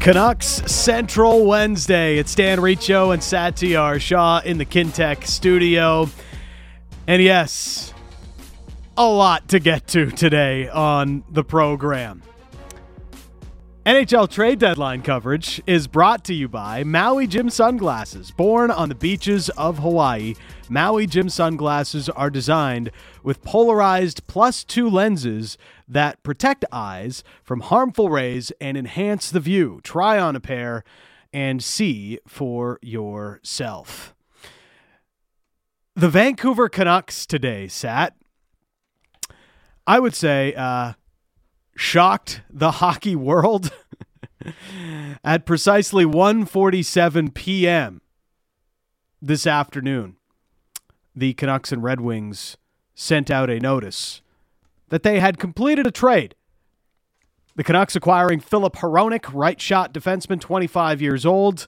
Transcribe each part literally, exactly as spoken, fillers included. Canucks Central Wednesday. It's Dan Riccio and Satiar Shah in the Kintec studio. And yes, a lot to get to today on the program. N H L trade deadline coverage is brought to you by Maui Jim sunglasses. Born on the beaches of Hawaii, Maui Jim sunglasses are designed with polarized plus two lenses that protect eyes from harmful rays and enhance the view. Try on a pair and see for yourself. The Vancouver Canucks today, Sat. I would say, uh, shocked the hockey world at precisely one forty-seven p.m. this afternoon. The Canucks and Red Wings sent out a notice that they had completed a trade. The Canucks acquiring Filip Hronek, right shot defenseman, twenty-five years old,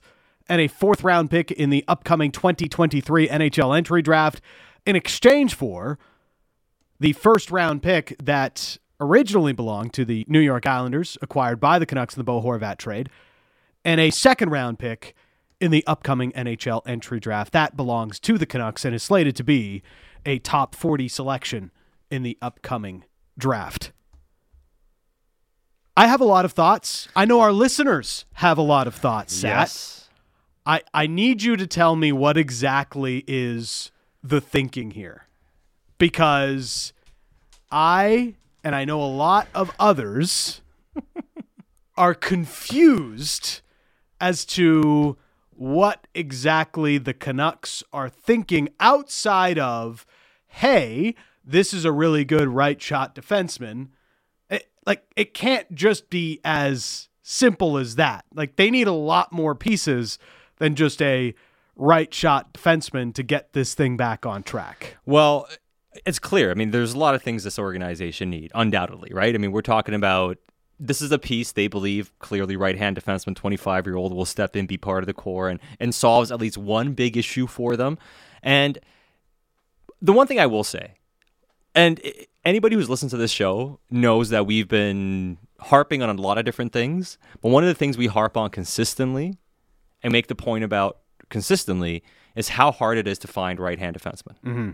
and a fourth round pick in the upcoming twenty twenty-three N H L entry draft in exchange for the first round pick that originally belonged to the New York Islanders, acquired by the Canucks in the Bo Horvat trade, and a second-round pick in the upcoming N H L entry draft. That belongs to the Canucks and is slated to be a top forty selection in the upcoming draft. I have a lot of thoughts. I know our listeners have a lot of thoughts, Sat. Yes. I, I need you to tell me what exactly is the thinking here. Because I... and I know a lot of others are confused as to what exactly the Canucks are thinking outside of, hey, this is a really good right shot defenseman. It, like, it can't just be as simple as that. Like, they need a lot more pieces than just a right shot defenseman to get this thing back on track. Well, it's clear. I mean, there's a lot of things this organization need, undoubtedly, right? I mean, we're talking about this is a piece they believe clearly right-hand defenseman, twenty-five-year-old, will step in, be part of the core, and and solves at least one big issue for them. And the one thing I will say, and anybody who's listened to this show knows that we've been harping on a lot of different things, but one of the things we harp on consistently and make the point about consistently is how hard it is to find right-hand defensemen. Mm-hmm.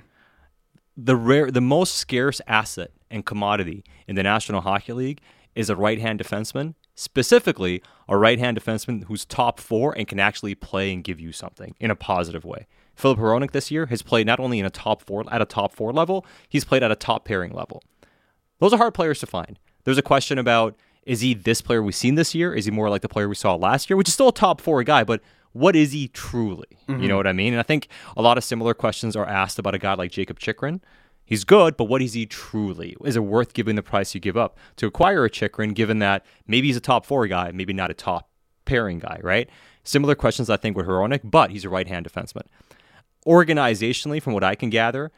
The rare, the most scarce asset and commodity in the National Hockey League is a right-hand defenseman, specifically a right-hand defenseman who's top four and can actually play and give you something in a positive way. Filip Hronek this year has played not only in a top four at a top four level, he's played at a top pairing level. Those are hard players to find. There's a question about, is he this player we've seen this year? Is he more like the player we saw last year, which is still a top four guy, but what is he truly? Mm-hmm. You know what I mean? And I think a lot of similar questions are asked about a guy like Jacob Chychrun. He's good, but what is he truly? Is it worth giving the price you give up to acquire a Chychrun, given that maybe he's a top four guy, maybe not a top pairing guy, right? Similar questions, I think, with Hronek, but he's a right-hand defenseman. Organizationally, from what I can gather,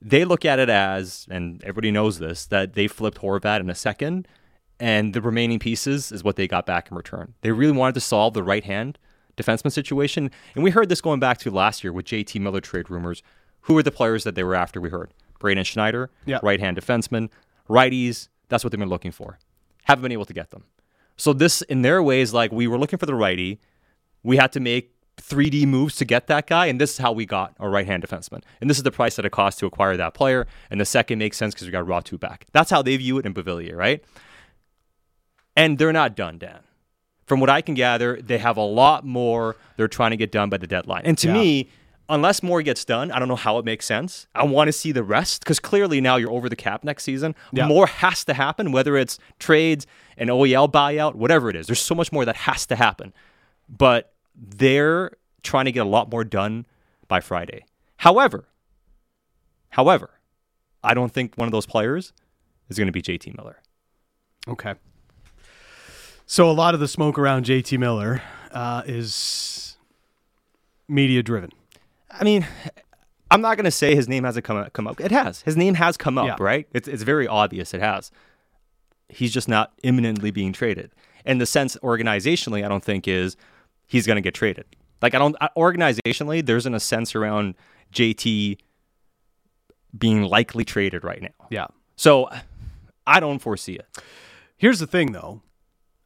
they look at it as, and everybody knows this, that they flipped Horvat in a second, and the remaining pieces is what they got back in return. They really wanted to solve the right-hand defenseman situation, and we heard this going back to last year with J T Miller trade rumors. Who were the players that they were after? We heard Braden Schneider, yep. Right-hand defenseman, righties. That's what they've been looking for. Haven't been able to get them. So this, in their way, is like we were looking for the righty. We had to make three D moves to get that guy, and this is how we got a right-hand defenseman. And this is the price that it cost to acquire that player. And the second makes sense because we got Ratu back. That's how they view it in Bavillier, right? And they're not done, Dan. From what I can gather, they have a lot more they're trying to get done by the deadline. And to yeah. me, unless more gets done, I don't know how it makes sense. I want to see the rest because clearly now you're over the cap next season. Yeah. More has to happen, whether it's trades, an O E L buyout, whatever it is. There's so much more that has to happen. But they're trying to get a lot more done by Friday. However, however, I don't think one of those players is going to be J T Miller. Okay. So a lot of the smoke around J T Miller uh, is media-driven. I mean, I'm not going to say his name hasn't come up, come up. It has. His name has come up, yeah. right? It's it's very obvious it has. He's just not imminently being traded. And the sense organizationally, I don't think, is he's going to get traded. Like, I don't organizationally, there isn't a sense around J T being likely traded right now. Yeah. So I don't foresee it. Here's the thing, though.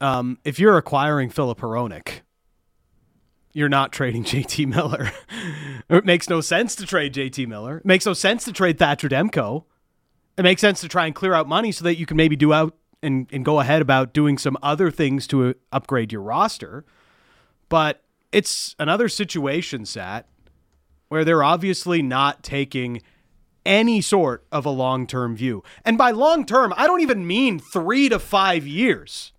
um, if you're acquiring Filip Hronek, you're not trading J T Miller. It makes no sense to trade J T Miller. It makes no sense to trade Thatcher Demko. It makes sense to try and clear out money so that you can maybe do out and, and go ahead about doing some other things to upgrade your roster. But it's another situation, Sat, where they're obviously not taking any sort of a long-term view. And by long-term, I don't even mean three to five years.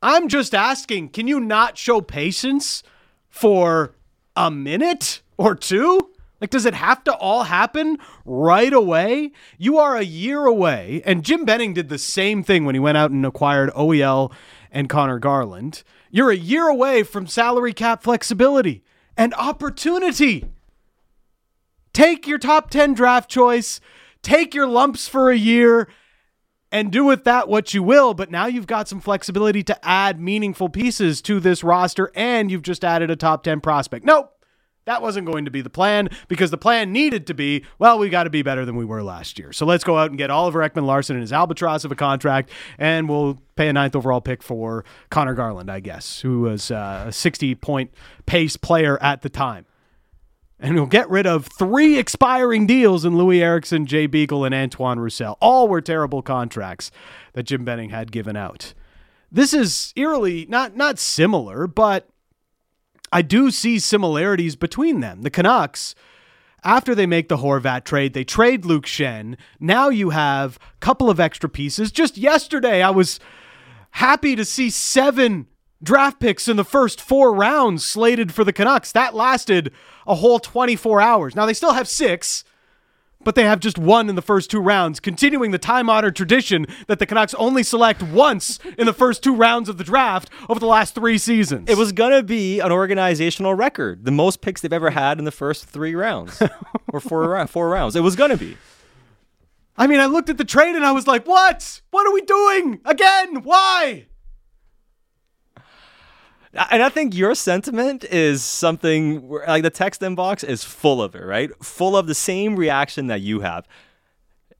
I'm just asking, can you not show patience for a minute or two? Like, does it have to all happen right away? You are a year away, and Jim Benning did the same thing when he went out and acquired O E L and Connor Garland. You're a year away from salary cap flexibility and opportunity. Take your top ten draft choice, take your lumps for a year, and do with that what you will, but now you've got some flexibility to add meaningful pieces to this roster, and you've just added a top ten prospect. Nope, that wasn't going to be the plan, because the plan needed to be, well, we got to be better than we were last year. So let's go out and get Oliver Ekman-Larsson and his albatross of a contract, and we'll pay a ninth overall pick for Connor Garland, I guess, who was uh, a sixty-point pace player at the time. And we'll get rid of three expiring deals in Louis Erickson, Jay Beagle, and Antoine Roussel. All were terrible contracts that Jim Benning had given out. This is eerily not, not similar, but I do see similarities between them. The Canucks, after they make the Horvat trade, they trade Luke Schenn. Now you have a couple of extra pieces. Just yesterday, I was happy to see seven draft picks in the first four rounds slated for the Canucks. That lasted a whole twenty-four hours. Now, they still have six, but they have just one in the first two rounds, continuing the time-honored tradition that the Canucks only select once in the first two rounds of the draft over the last three seasons. It was going to be an organizational record, the most picks they've ever had in the first three rounds or four, four rounds. It was going to be. I mean, I looked at the trade and I was like, what? What are we doing again? Why? And I think your sentiment is something where, like, the text inbox is full of it, right? Full of the same reaction that you have.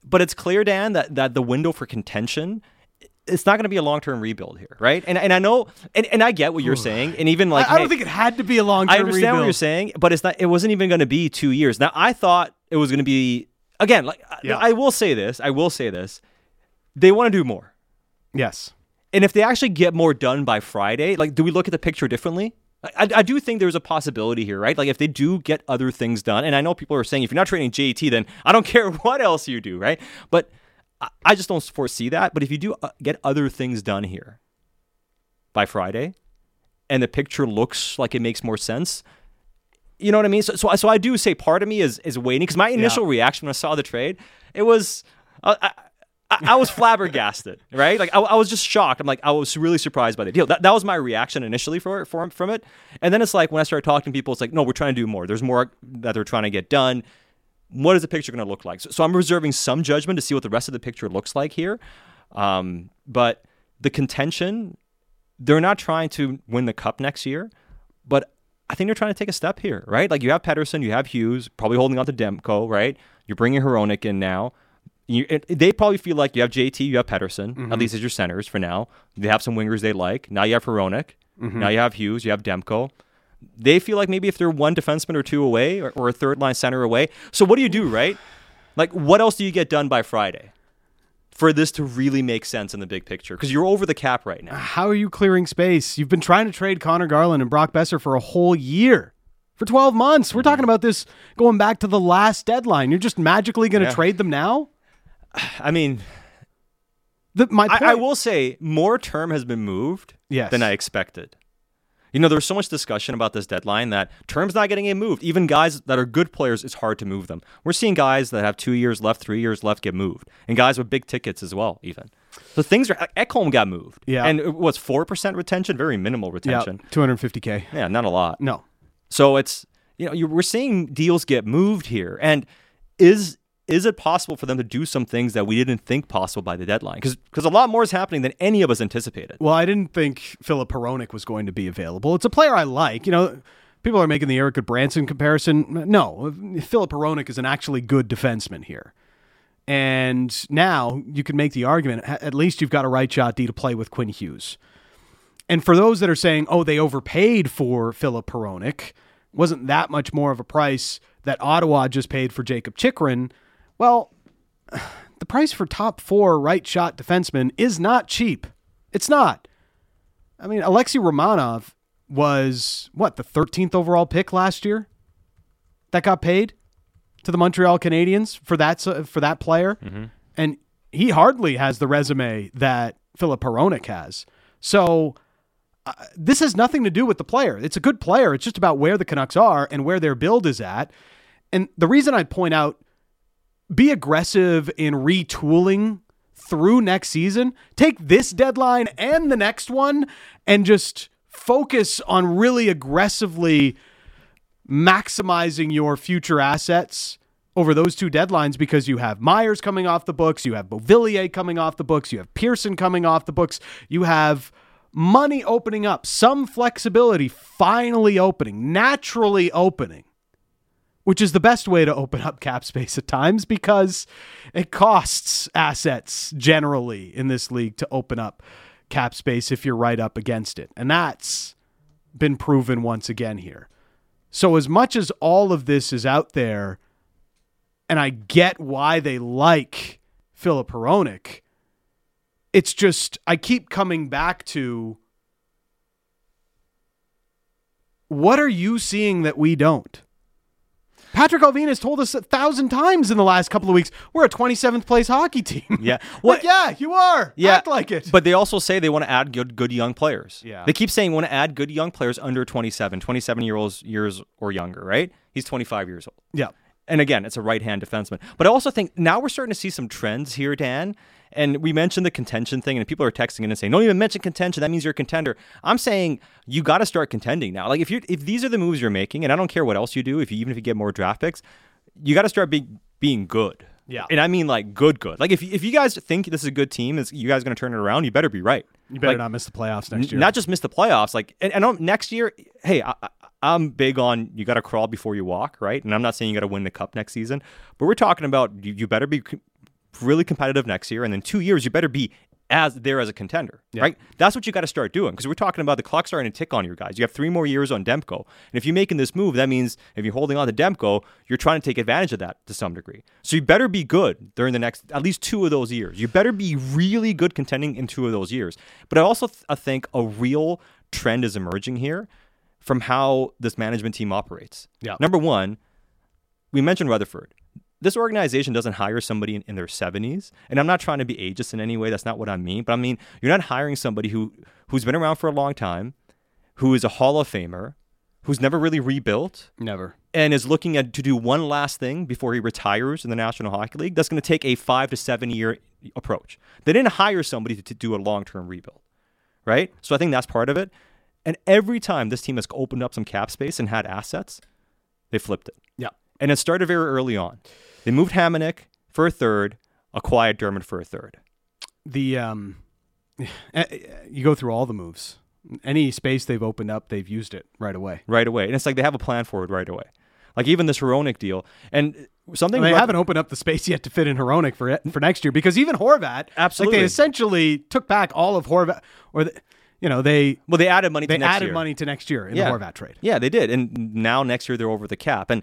But it's clear, Dan, that, that the window for contention, it's not going to be a long-term rebuild here, right? And and I know, and, and I get what you're saying, and even like I, I don't hey, think it had to be a long-term rebuild. I understand rebuild. what you're saying, but it's not. It wasn't even going to be two years. Now I thought it was going to be again. Like yeah. I, I will say this, I will say this. They want to do more. Yes. And if they actually get more done by Friday, like, do we look at the picture differently? I, I do think there's a possibility here, right? Like, if they do get other things done, and I know people are saying, if you're not trading J T, then I don't care what else you do, right? But I just don't foresee that. But if you do get other things done here by Friday, and the picture looks like it makes more sense, you know what I mean? So, so, so I do say part of me is is waiting, because my initial yeah. reaction when I saw the trade, it was... Uh, I, I, I was flabbergasted, right? Like, I, I was just shocked. I'm like, I was really surprised by the deal. That, that was my reaction initially for, for, from it. And then it's like, when I started talking to people, it's like, no, we're trying to do more. There's more that they're trying to get done. What is the picture going to look like? So, so I'm reserving some judgment to see what the rest of the picture looks like here. Um, but the contention, they're not trying to win the cup next year, but I think they're trying to take a step here, right? Like, you have Pettersson, you have Hughes, probably holding on to Demko, right? You're bringing Hronek in now. You, it, they probably feel like you have J T, you have Pettersson, mm-hmm. at least as your centers for now. They have some wingers they like. Now you have Hronek. Mm-hmm. Now you have Hughes. You have Demko. They feel like maybe if they're one defenseman or two away or, or a third-line center away. So what do you do, right? Like, what else do you get done by Friday for this to really make sense in the big picture? Because you're over the cap right now. How are you clearing space? You've been trying to trade Connor Garland and Brock Boeser for a whole year. For twelve months. We're talking about this going back to the last deadline. You're just magically going to yeah. trade them now? I mean, the, my point, I, I will say more term has been moved yes. than I expected. You know, there was so much discussion about this deadline that term's not getting moved. Even guys that are good players, it's hard to move them. We're seeing guys that have two years left, three years left get moved, and guys with big tickets as well, even. So things are, Ekholm got moved. Yeah. And it was four percent retention, very minimal retention. Yeah, two hundred fifty thousand. Yeah, not a lot. No. So it's, you know, you, we're seeing deals get moved here. And is... Is it possible for them to do some things that we didn't think possible by the deadline? Because because a lot more is happening than any of us anticipated. Well, I didn't think Filip Hronek was going to be available. It's a player I like. You know, people are making the Eric Branson comparison. No, Filip Hronek is an actually good defenseman here. And now you can make the argument, at least you've got a right shot D to play with Quinn Hughes. And for those that are saying, oh, they overpaid for Filip Hronek, wasn't that much more of a price that Ottawa just paid for Jacob Chychrun. Well, the price for top four right shot defensemen is not cheap. It's not. I mean, Alexei Romanov was, what, the thirteenth overall pick last year that got paid to the Montreal Canadiens for that for that player. Mm-hmm. And he hardly has the resume that Filip Hronek has. So uh, this has nothing to do with the player. It's a good player. It's just about where the Canucks are and where their build is at. And the reason I point out, be aggressive in retooling through next season. Take this deadline and the next one and just focus on really aggressively maximizing your future assets over those two deadlines, because you have Myers coming off the books, you have Beauvillier coming off the books, you have Pearson coming off the books, you have money opening up, some flexibility finally opening, naturally opening, which is the best way to open up cap space at times, because it costs assets generally in this league to open up cap space if you're right up against it. And that's been proven once again here. So as much as all of this is out there, and I get why they like Filip Hronek, it's just, I keep coming back to, what are you seeing that we don't? Patrick Allvin has told us a thousand times in the last couple of weeks, we're a twenty-seventh place hockey team. Yeah. Well, like, yeah, you are. Yeah. Act like it. But they also say they want to add good good young players. Yeah. They keep saying want to add good young players under twenty-seven, twenty-seven year olds years or younger, right? He's twenty-five years old. Yeah. And again, it's a right-hand defenseman. But I also think now we're starting to see some trends here, Dan. And we mentioned the contention thing, and people are texting in and saying, don't even mention contention. That means you're a contender. I'm saying you got to start contending now. Like if you if these are the moves you're making, and I don't care what else you do, if you, even if you get more draft picks, you got to start being being good. Yeah. And I mean like good, good. Like if if you guys think this is a good team, is you guys going to turn it around, you better be right. You better like, not miss the playoffs next year. Not just miss the playoffs. Like, and, and next year, hey, I, I, I'm big on you got to crawl before you walk, right? And I'm not saying you got to win the cup next season, but we're talking about you, you better be co- really competitive next year, and then two years you better be as there as a contender, yeah. right? That's what you got to start doing, because we're talking about the clock starting to tick on your guys. You have three more years on Demko, and if you're making this move, that means if you're holding on to Demko, you're trying to take advantage of that to some degree. So you better be good during the next at least two of those years. You better be really good contending in two of those years. But I also th- I think a real trend is emerging here from how this management team operates. Yeah. Number one, we mentioned Rutherford. This organization doesn't hire somebody in, in their seventies, and I'm not trying to be ageist in any way. That's not what I mean. But I mean, you're not hiring somebody who, who's been around for a long time, who is a Hall of Famer, who's never really rebuilt. Never. And is looking at to do one last thing before he retires in the National Hockey League. That's going to take a five to seven year approach. They didn't hire somebody to, to do a long-term rebuild, right? So I think that's part of it. And every time this team has opened up some cap space and had assets, they flipped it. Yeah. And it started very early on. They moved Hamonic for a third, acquired Dermott for a third. The um, you go through all the moves. Any space they've opened up, they've used it right away. Right away. And it's like they have a plan for it right away. Like even this Hronek deal. And something they haven't opened up the space yet to fit in Hronek for it, for next year, because even Horvat, absolutely, like they essentially took back all of Horvat, or the, you know, they well they added money to next year. They added money to next year in yeah. the Horvat trade. Yeah, they did. And now next year they're over the cap. And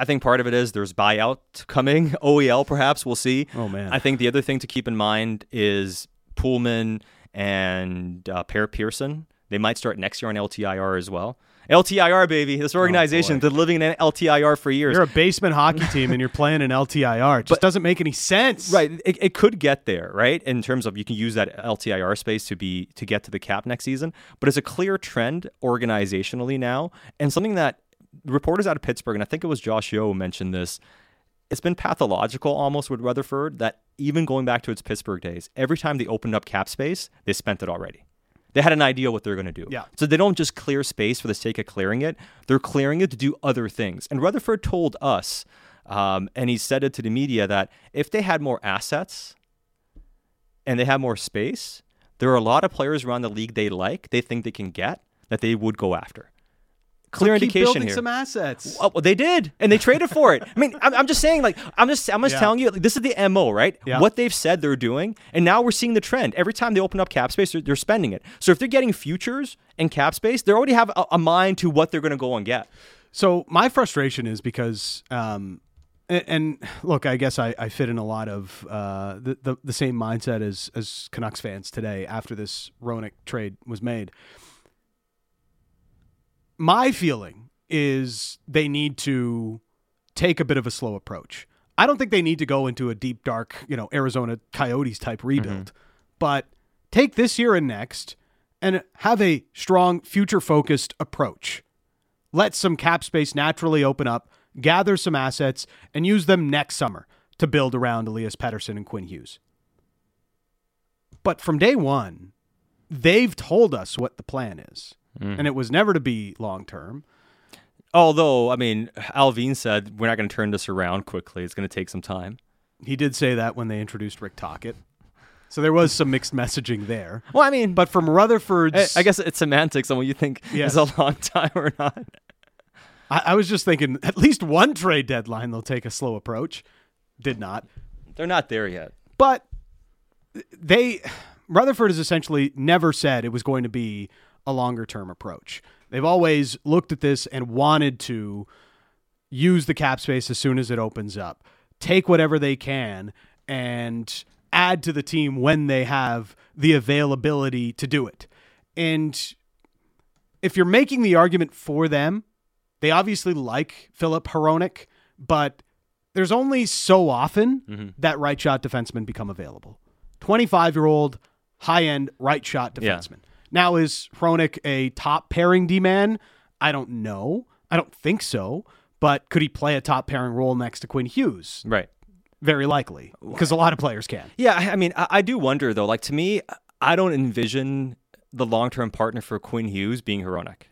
I think part of it is there's buyout coming, O E L perhaps, we'll see. Oh, man. I think the other thing to keep in mind is Pullman and uh, Per Pearson. They might start next year on L T I R as well. L T I R, baby. This organization has oh, been living in L T I R for years. You're a basement hockey team and you're playing in L T I R. It just but, doesn't make any sense. Right. It, it could get there, right? In terms of you can use that L T I R space to be to get to the cap next season. But it's a clear trend organizationally now, and something that reporters out of Pittsburgh, and I think it was Josh Yeo, mentioned this. It's been pathological almost with Rutherford that even going back to its Pittsburgh days, every time they opened up cap space, they spent it already. They had an idea what they're going to do. Yeah. So they don't just clear space for the sake of clearing it. They're clearing it to do other things. And Rutherford told us, um, and he said it to the media, that if they had more assets and they had more space, there are a lot of players around the league they like, they think they can get, that they would go after. clear so keep indication building here. Some assets. Well, they did, and they traded for it. I mean, I'm, I'm just saying, like, I'm just, I'm just yeah. telling you, like, this is the M O, right? Yeah. What they've said they're doing, and now we're seeing the trend. Every time they open up cap space, they're, they're spending it. So if they're getting futures and cap space, they already have a, a mind to what they're going to go and get. So my frustration is because, um, and, and look, I guess I, I fit in a lot of uh, the, the the same mindset as as Canucks fans today after this Hronek trade was made. My feeling is they need to take a bit of a slow approach. I don't think they need to go into a deep, dark, you know, Arizona Coyotes type rebuild, mm-hmm. but take this year and next and have a strong future focused approach. Let some cap space naturally open up, gather some assets and use them next summer to build around Elias Pettersson and Quinn Hughes. But from day one, they've told us what the plan is. And it was never to be long-term. Although, I mean, Allvin said, we're not going to turn this around quickly. It's going to take some time. He did say that when they introduced Rick Tocchet. So there was some mixed messaging there. Well, I mean... But from Rutherford's... I, I guess it's semantics on what you think yes. is a long time or not. I, I was just thinking, at least one trade deadline, they'll take a slow approach. Did not. They're not there yet. But they... Rutherford has essentially never said it was going to be... a longer-term approach. They've always looked at this and wanted to use the cap space as soon as it opens up, take whatever they can, and add to the team when they have the availability to do it. And if you're making the argument for them, they obviously like Filip Hronek, but there's only so often mm-hmm. that right-shot defensemen become available. twenty-five-year-old, high-end right-shot defenseman. Yeah. Now, is Hronek a top pairing D-man? I don't know. I don't think so. But could he play a top pairing role next to Quinn Hughes? Right. Very likely. Because a lot of players can. Yeah, I mean, I, I do wonder, though. Like, to me, I don't envision the long-term partner for Quinn Hughes being Hronek.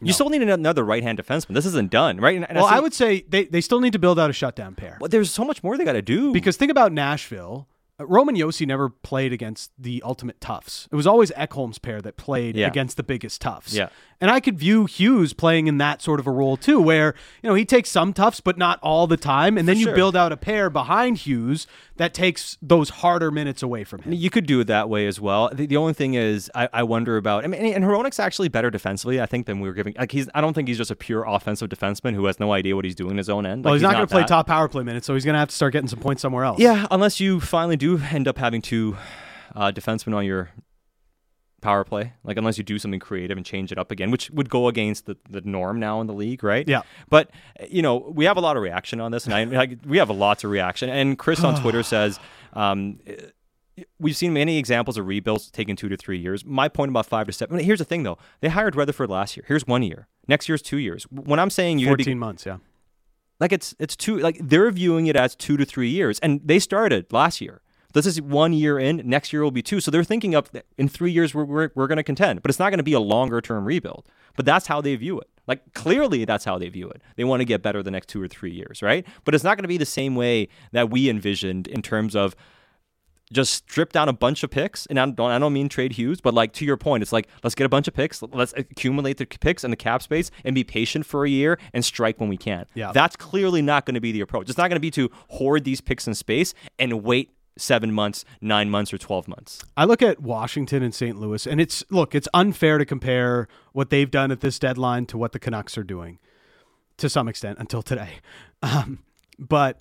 No. You still need another right-hand defenseman. This isn't done, right? And, and well, I, I would say they, they still need to build out a shutdown pair. Well, there's so much more they got to do. Because think about Nashville. Roman Josi never played against the ultimate toughs. It was always Ekholm's pair that played yeah. against the biggest toughs. Yeah. And I could view Hughes playing in that sort of a role too, where, you know, he takes some toughs, but not all the time. And then sure. you build out a pair behind Hughes that takes those harder minutes away from him. I mean, you could do it that way as well. The, the only thing is I, I wonder about, I mean, and Hronek's actually better defensively, I think, than we were giving. Like he's, I don't think he's just a pure offensive defenseman who has no idea what he's doing in his own end. Well, like, he's, he's not, not going to play top power play minutes, so he's going to have to start getting some points somewhere else. Yeah, unless you finally do You end up having two uh, defensemen on your power play, like unless you do something creative and change it up again, which would go against the, the norm now in the league, right? Yeah. But you know, we have a lot of reaction on this, and I, I we have a lot of reaction. And Chris on Twitter says, um, "We've seen many examples of rebuilds taking two to three years. My point about five to seven. I mean, here's the thing, though. They hired Rutherford last year. Here's one year. Next year's two years. When I'm saying you fourteen be- months, yeah. Like it's it's two. Like they're viewing it as two to three years, and they started last year." This is one year in. Next year will be two. So they're thinking up in three years we're we're, we're going to contend, but it's not going to be a longer term rebuild. But that's how they view it. Like clearly, that's how they view it. They want to get better the next two or three years, right? But it's not going to be the same way that we envisioned in terms of just strip down a bunch of picks. And I don't I don't mean trade Hughes, but like to your point, it's like let's get a bunch of picks, let's accumulate the picks and the cap space, and be patient for a year and strike when we can. Yeah, that's clearly not going to be the approach. It's not going to be to hoard these picks in space and wait. Seven months, nine months, or twelve months. I look at Washington and Saint Louis, and it's look, it's unfair to compare what they've done at this deadline to what the Canucks are doing, to some extent until today. Um, but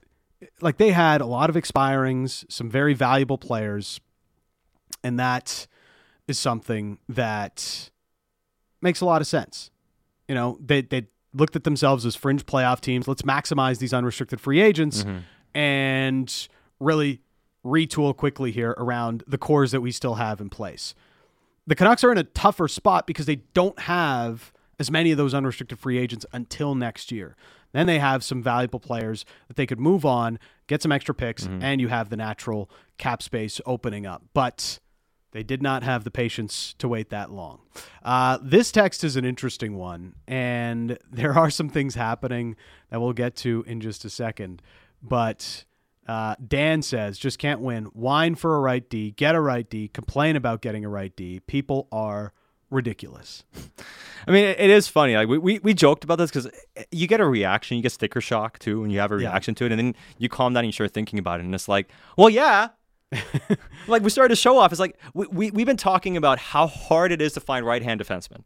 like they had a lot of expirings, some very valuable players, and that is something that makes a lot of sense. You know, they they looked at themselves as fringe playoff teams. Let's maximize these unrestricted free agents mm-hmm. and really. Retool quickly here around the cores that we still have in place. The Canucks are in a tougher spot because they don't have as many of those unrestricted free agents until next year. Then they have some valuable players that they could move on, get some extra picks, mm-hmm. and you have the natural cap space opening up. But they did not have the patience to wait that long. Uh, this text is an interesting one, and there are some things happening that we'll get to in just a second. But... Uh, Dan says, just can't win. Whine for a right D, get a right D, complain about getting a right D. People are ridiculous. I mean, it, it is funny. Like we, we, we joked about this because you get a reaction, you get sticker shock too, and you have a reaction yeah. to it, and then you calm down and you start thinking about it, and it's like, well, yeah. Like we started to show off. It's like we, we we've been talking about how hard it is to find right-hand defensemen,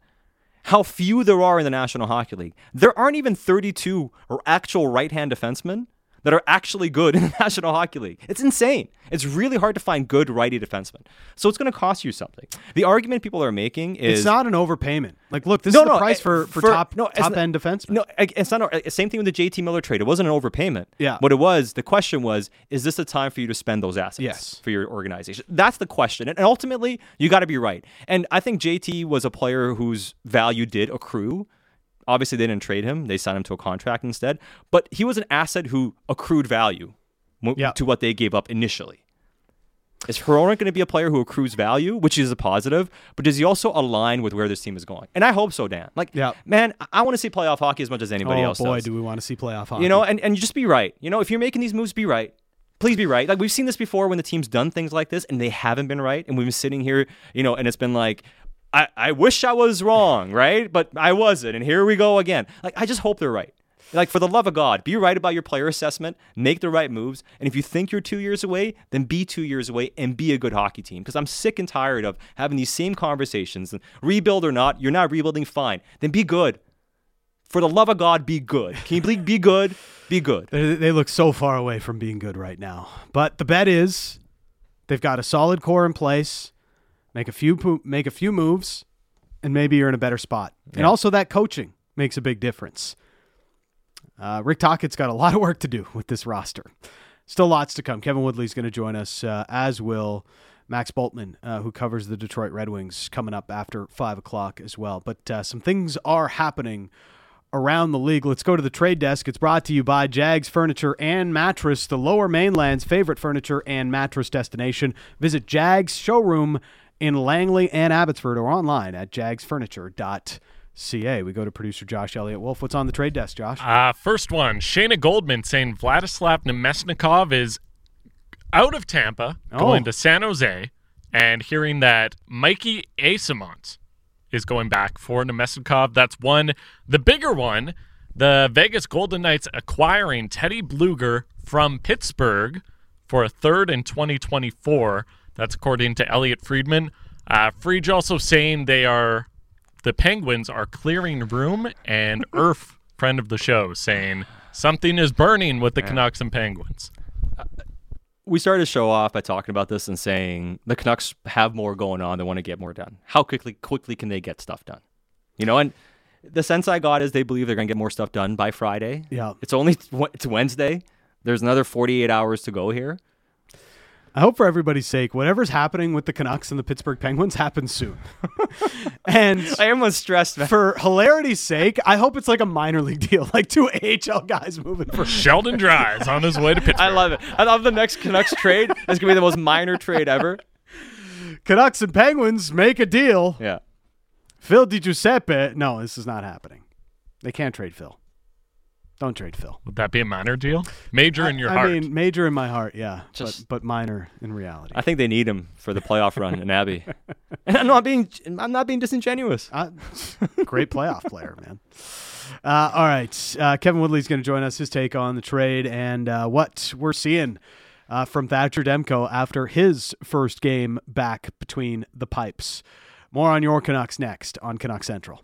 how few there are in the National Hockey League. There aren't even thirty-two or actual right-hand defensemen that are actually good in the National Hockey League. It's insane. It's really hard to find good righty defensemen. So it's going to cost you something. The argument people are making is... It's not an overpayment. Like, look, this no, is the no, price for, for, for top, no, top end defensemen. No, it's not... Same thing with the J T Miller trade. It wasn't an overpayment. Yeah. What it was, the question was, is this the time for you to spend those assets yes. for your organization? That's the question. And ultimately, you got to be right. And I think J T was a player whose value did accrue. Obviously, they didn't trade him. They signed him to a contract instead. But he was an asset who accrued value yeah. to what they gave up initially. Is Hronek going to be a player who accrues value, which is a positive, but does he also align with where this team is going? And I hope so, Dan. Like, yeah. man, I want to see playoff hockey as much as anybody oh, else boy, does. Do we want to see playoff hockey. You know, and, and just be right. You know, if you're making these moves, be right. Please be right. Like, we've seen this before when the team's done things like this and they haven't been right. And we've been sitting here, you know, and it's been like, I, I wish I was wrong, right? But I wasn't, and here we go again. Like, I just hope they're right. Like, for the love of God, be right about your player assessment, make the right moves, and if you think you're two years away, then be two years away and be a good hockey team, because I'm sick and tired of having these same conversations. And rebuild or not, you're not rebuilding, fine. Then be good. For the love of God, be good. Can you be good? Be good. They, they look so far away from being good right now. But the bet is they've got a solid core in place. Make a few make a few moves, and maybe you're in a better spot. Yeah. And also that coaching makes a big difference. Uh, Rick Tocchet's got a lot of work to do with this roster. Still lots to come. Kevin Woodley's going to join us, uh, as will Max Bultman, uh, who covers the Detroit Red Wings, coming up after five o'clock as well. But uh, some things are happening around the league. Let's go to the trade desk. It's brought to you by Jags Furniture and Mattress, the Lower Mainland's favorite furniture and mattress destination. Visit Jags Showroom in Langley and Abbotsford, or online at jags furniture dot c a. We go to producer Josh Elliott-Wolf. What's on the trade desk, Josh? Uh, first one, Shayna Goldman saying Vladislav Nemesnikov is out of Tampa, oh. going to San Jose, and hearing that Mikey Asimont is going back for Nemesnikov. That's one. The bigger one, the Vegas Golden Knights acquiring Teddy Bluger from Pittsburgh for a third in twenty twenty-four. That's according to Elliott Friedman. Uh, Friedge also saying they are, the Penguins are clearing room, and Irf, friend of the show, saying something is burning with the yeah. Canucks and Penguins. Uh, we started to show off by talking about this and saying the Canucks have more going on. They want to get more done. How quickly quickly can they get stuff done? You know, and the sense I got is they believe they're going to get more stuff done by Friday. Yeah, it's only it's Wednesday. There's another forty-eight hours to go here. I hope for everybody's sake, whatever's happening with the Canucks and the Pittsburgh Penguins happens soon. And everyone's stressed, man. For hilarity's sake, I hope it's like a minor league deal, like two A H L guys moving for Sheldon Dries on his way to Pittsburgh. I love it. I love the next Canucks trade. It's gonna be the most minor trade ever. Canucks and Penguins make a deal. Yeah. Phil DiGiuseppe. No, this is not happening. They can't trade Phil. Don't trade Phil. Would that be a minor deal? Major I, in your I heart. I mean, major in my heart, yeah. Just, but, but minor in reality. I think they need him for the playoff run in Abbey. And I'm not being I'm not being disingenuous. Uh, great playoff player, man. Uh, all right. Uh, Kevin Woodley's going to join us, his take on the trade and uh, what we're seeing uh, from Thatcher Demko after his first game back between the pipes. More on your Canucks next on Canucks Central.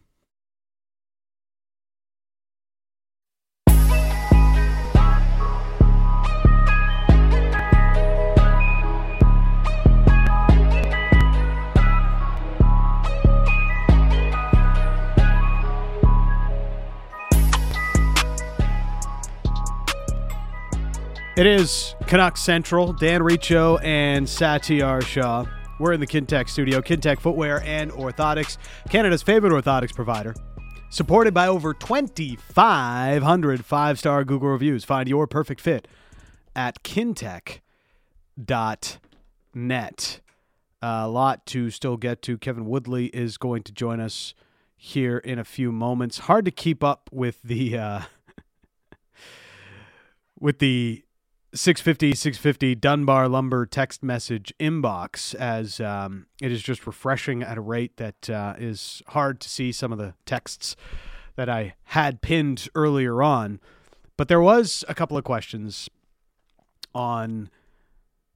It is Canucks Central. Dan Riccio and Satiar Shah. We're in the Kintec studio. Kintec Footwear and Orthotics, Canada's favorite orthotics provider. Supported by over twenty-five hundred five-star Google reviews. Find your perfect fit at kintec dot net. A lot to still get to. Kevin Woodley is going to join us here in a few moments. Hard to keep up with the uh, with the six fifty, six fifty Dunbar Lumber text message inbox, as um, it is just refreshing at a rate that uh, is hard to see some of the texts that I had pinned earlier on. But there was a couple of questions on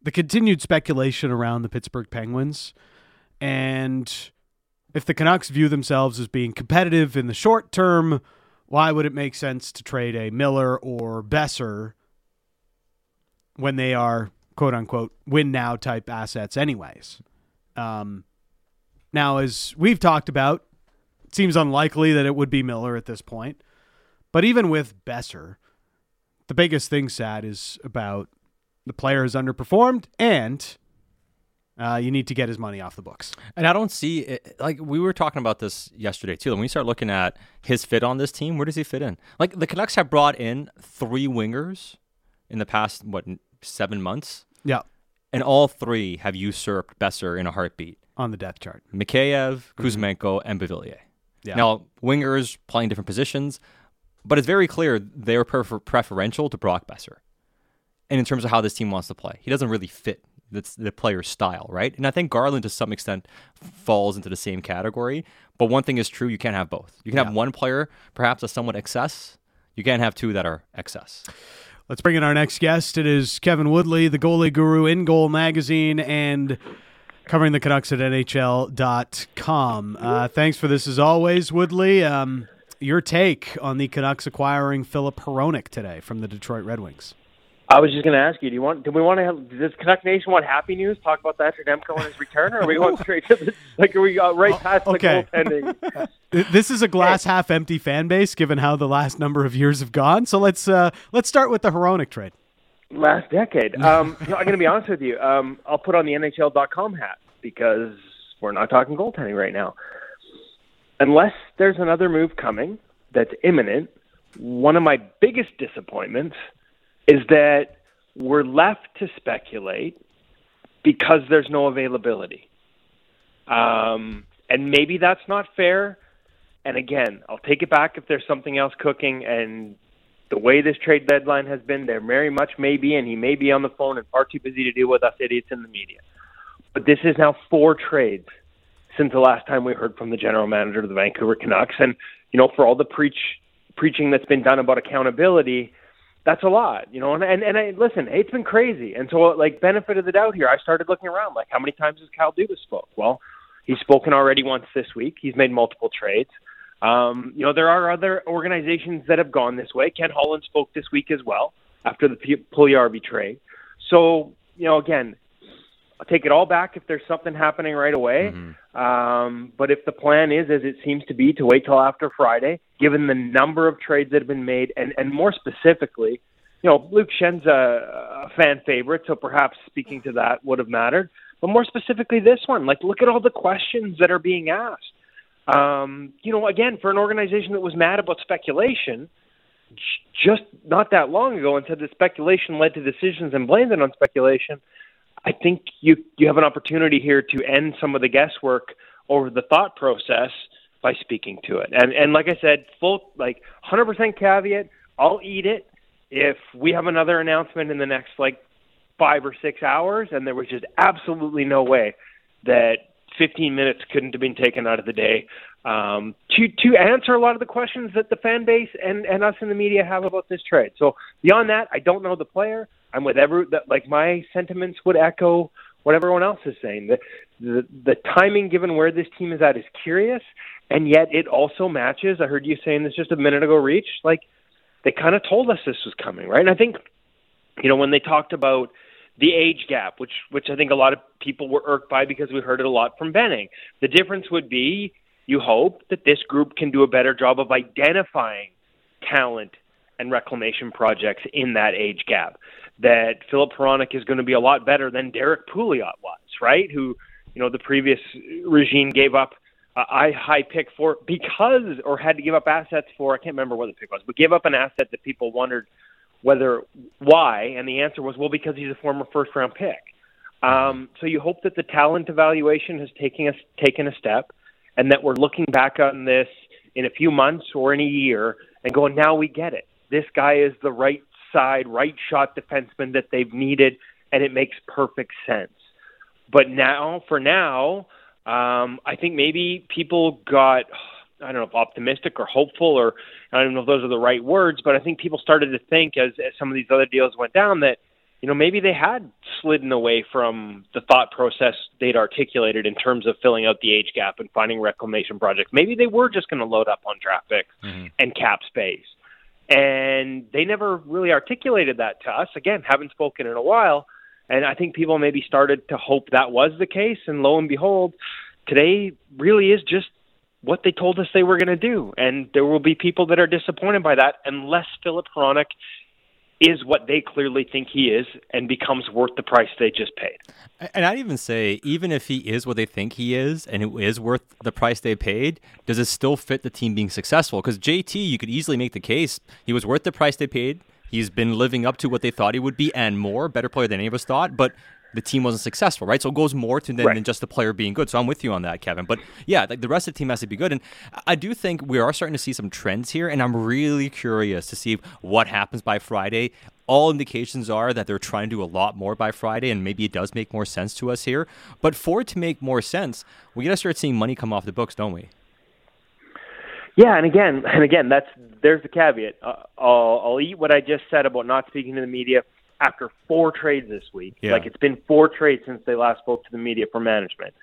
the continued speculation around the Pittsburgh Penguins and if the Canucks view themselves as being competitive in the short term, why would it make sense to trade a Miller or Boeser when they are, quote-unquote, win-now type assets anyways. Um, now, as we've talked about, it seems unlikely that it would be Miller at this point. But even with Boeser, the biggest thing, Sad, is about the player has underperformed, and uh, you need to get his money off the books. And I don't see it, like, we were talking about this yesterday, too. When we start looking at his fit on this team, where does he fit in? Like, the Canucks have brought in three wingers in the past, what, seven months? Yeah. And all three have usurped Boeser in a heartbeat. On the depth chart. Mikheyev, Kuzmenko, and Bevilier. Yeah. Now, wingers playing different positions, but it's very clear they're prefer- preferential to Brock Boeser. And in terms of how this team wants to play, he doesn't really fit the, the player's style, right? And I think Garland, to some extent, falls into the same category. But one thing is true, you can't have both. You can have yeah. one player, perhaps, that's somewhat excess. You can't have two that are excess. Let's bring in our next guest. It is Kevin Woodley, the goalie guru in Goal Magazine and covering the Canucks at N H L dot com. Uh, thanks for this as always, Woodley. Um, your take on the Canucks acquiring Filip Hronek today from the Detroit Red Wings. I was just going to ask you, do you want? Do we want to? Have, does Canuck Nation want happy news? Talk about Thatcher Demko and his return, or are we going straight to the, like? Are we uh, right oh, past okay. the goaltending? This is a glass hey. half empty fan base, given how the last number of years have gone. So let's uh, let's start with the Hronek trade. Last decade. Um, no, I'm going to be honest with you. Um, I'll put on the N H L dot com hat because we're not talking goaltending right now. Unless there's another move coming that's imminent, one of my biggest disappointments is that we're left to speculate because there's no availability. Um, and maybe that's not fair. And again, I'll take it back if there's something else cooking. And the way this trade deadline has been, there very much may be, and he may be on the phone and far too busy to deal with us idiots in the media. But this is now four trades since the last time we heard from the general manager of the Vancouver Canucks. And, you know, for all the preach preaching that's been done about accountability, that's a lot, you know, and, and, and I, listen, it's been crazy. And so, like, benefit of the doubt here, I started looking around, like, how many times has Kyle Dubas spoke? Well, he's spoken already once this week. He's made multiple trades. Um, you know, there are other organizations that have gone this way. Ken Holland spoke this week as well after the P- Puljujärvi trade. So, you know, again, I'll take it all back if there's something happening right away. Mm-hmm. Um, but if the plan is, as it seems to be, to wait till after Friday, given the number of trades that have been made, and, and more specifically, you know, Luke Schenn's a, a fan favorite, so perhaps speaking to that would have mattered. But more specifically this one, like, look at all the questions that are being asked. Um, you know, again, for an organization that was mad about speculation just not that long ago and said that speculation led to decisions and blamed it on speculation, I think you, you have an opportunity here to end some of the guesswork over the thought process by speaking to it. And and like I said, full like one hundred percent caveat, I'll eat it if we have another announcement in the next like five or six hours and there was just absolutely no way that fifteen minutes couldn't have been taken out of the day um, to to answer a lot of the questions that the fan base and, and us in the media have about this trade. So beyond that, I don't know the player. I'm with every like my sentiments would echo what everyone else is saying. The, the the timing, given where this team is at, is curious, and yet it also matches. I heard you saying this just a minute ago, Reach. Like they kind of told us this was coming, right? And I think you know when they talked about the age gap, which which I think a lot of people were irked by because we heard it a lot from Benning. The difference would be you hope that this group can do a better job of identifying talent and reclamation projects in that age gap, that Filip Hronek is going to be a lot better than Derek Pouliot was, right? Who, you know, the previous regime gave up a high pick for because, or had to give up assets for, I can't remember what the pick was, but gave up an asset that people wondered whether, why, and the answer was, well, because he's a former first-round pick. Um, so you hope that the talent evaluation has taken us taken a step and that we're looking back on this in a few months or in a year and going, now we get it. This guy is the right side right shot defenseman that they've needed, and it makes perfect sense. But now, for now, um, I think maybe people got, I don't know if optimistic or hopeful, or I don't know if those are the right words, but I think people started to think as, as some of these other deals went down that, you know, maybe they had slidden away from the thought process they'd articulated in terms of filling out the age gap and finding reclamation projects. Maybe they were just going to load up on draft picks mm-hmm. and cap space. And they never really articulated that to us. Again, haven't spoken in a while. And I think people maybe started to hope that was the case. And lo and behold, today really is just what they told us they were going to do. And there will be people that are disappointed by that unless Filip Hronek is what they clearly think he is and becomes worth the price they just paid. And I'd even say, even if he is what they think he is and it is worth the price they paid, does it still fit the team being successful? Because J T, you could easily make the case, he was worth the price they paid. He's been living up to what they thought he would be and more, better player than any of us thought, but the team wasn't successful, right? So it goes more to them right. than just the player being good. So I'm with you on that, Kevin. But yeah, like the rest of the team has to be good. And I do think we are starting to see some trends here, and I'm really curious to see what happens by Friday. All indications are that they're trying to do a lot more by Friday, and maybe it does make more sense to us here. But for it to make more sense, we got to start seeing money come off the books, don't we? Yeah, and again, and again, that's there's the caveat. Uh, I'll, I'll eat what I just said about not speaking to the media after four trades this week. Yeah. Like, it's been four trades since they last spoke to the media for management.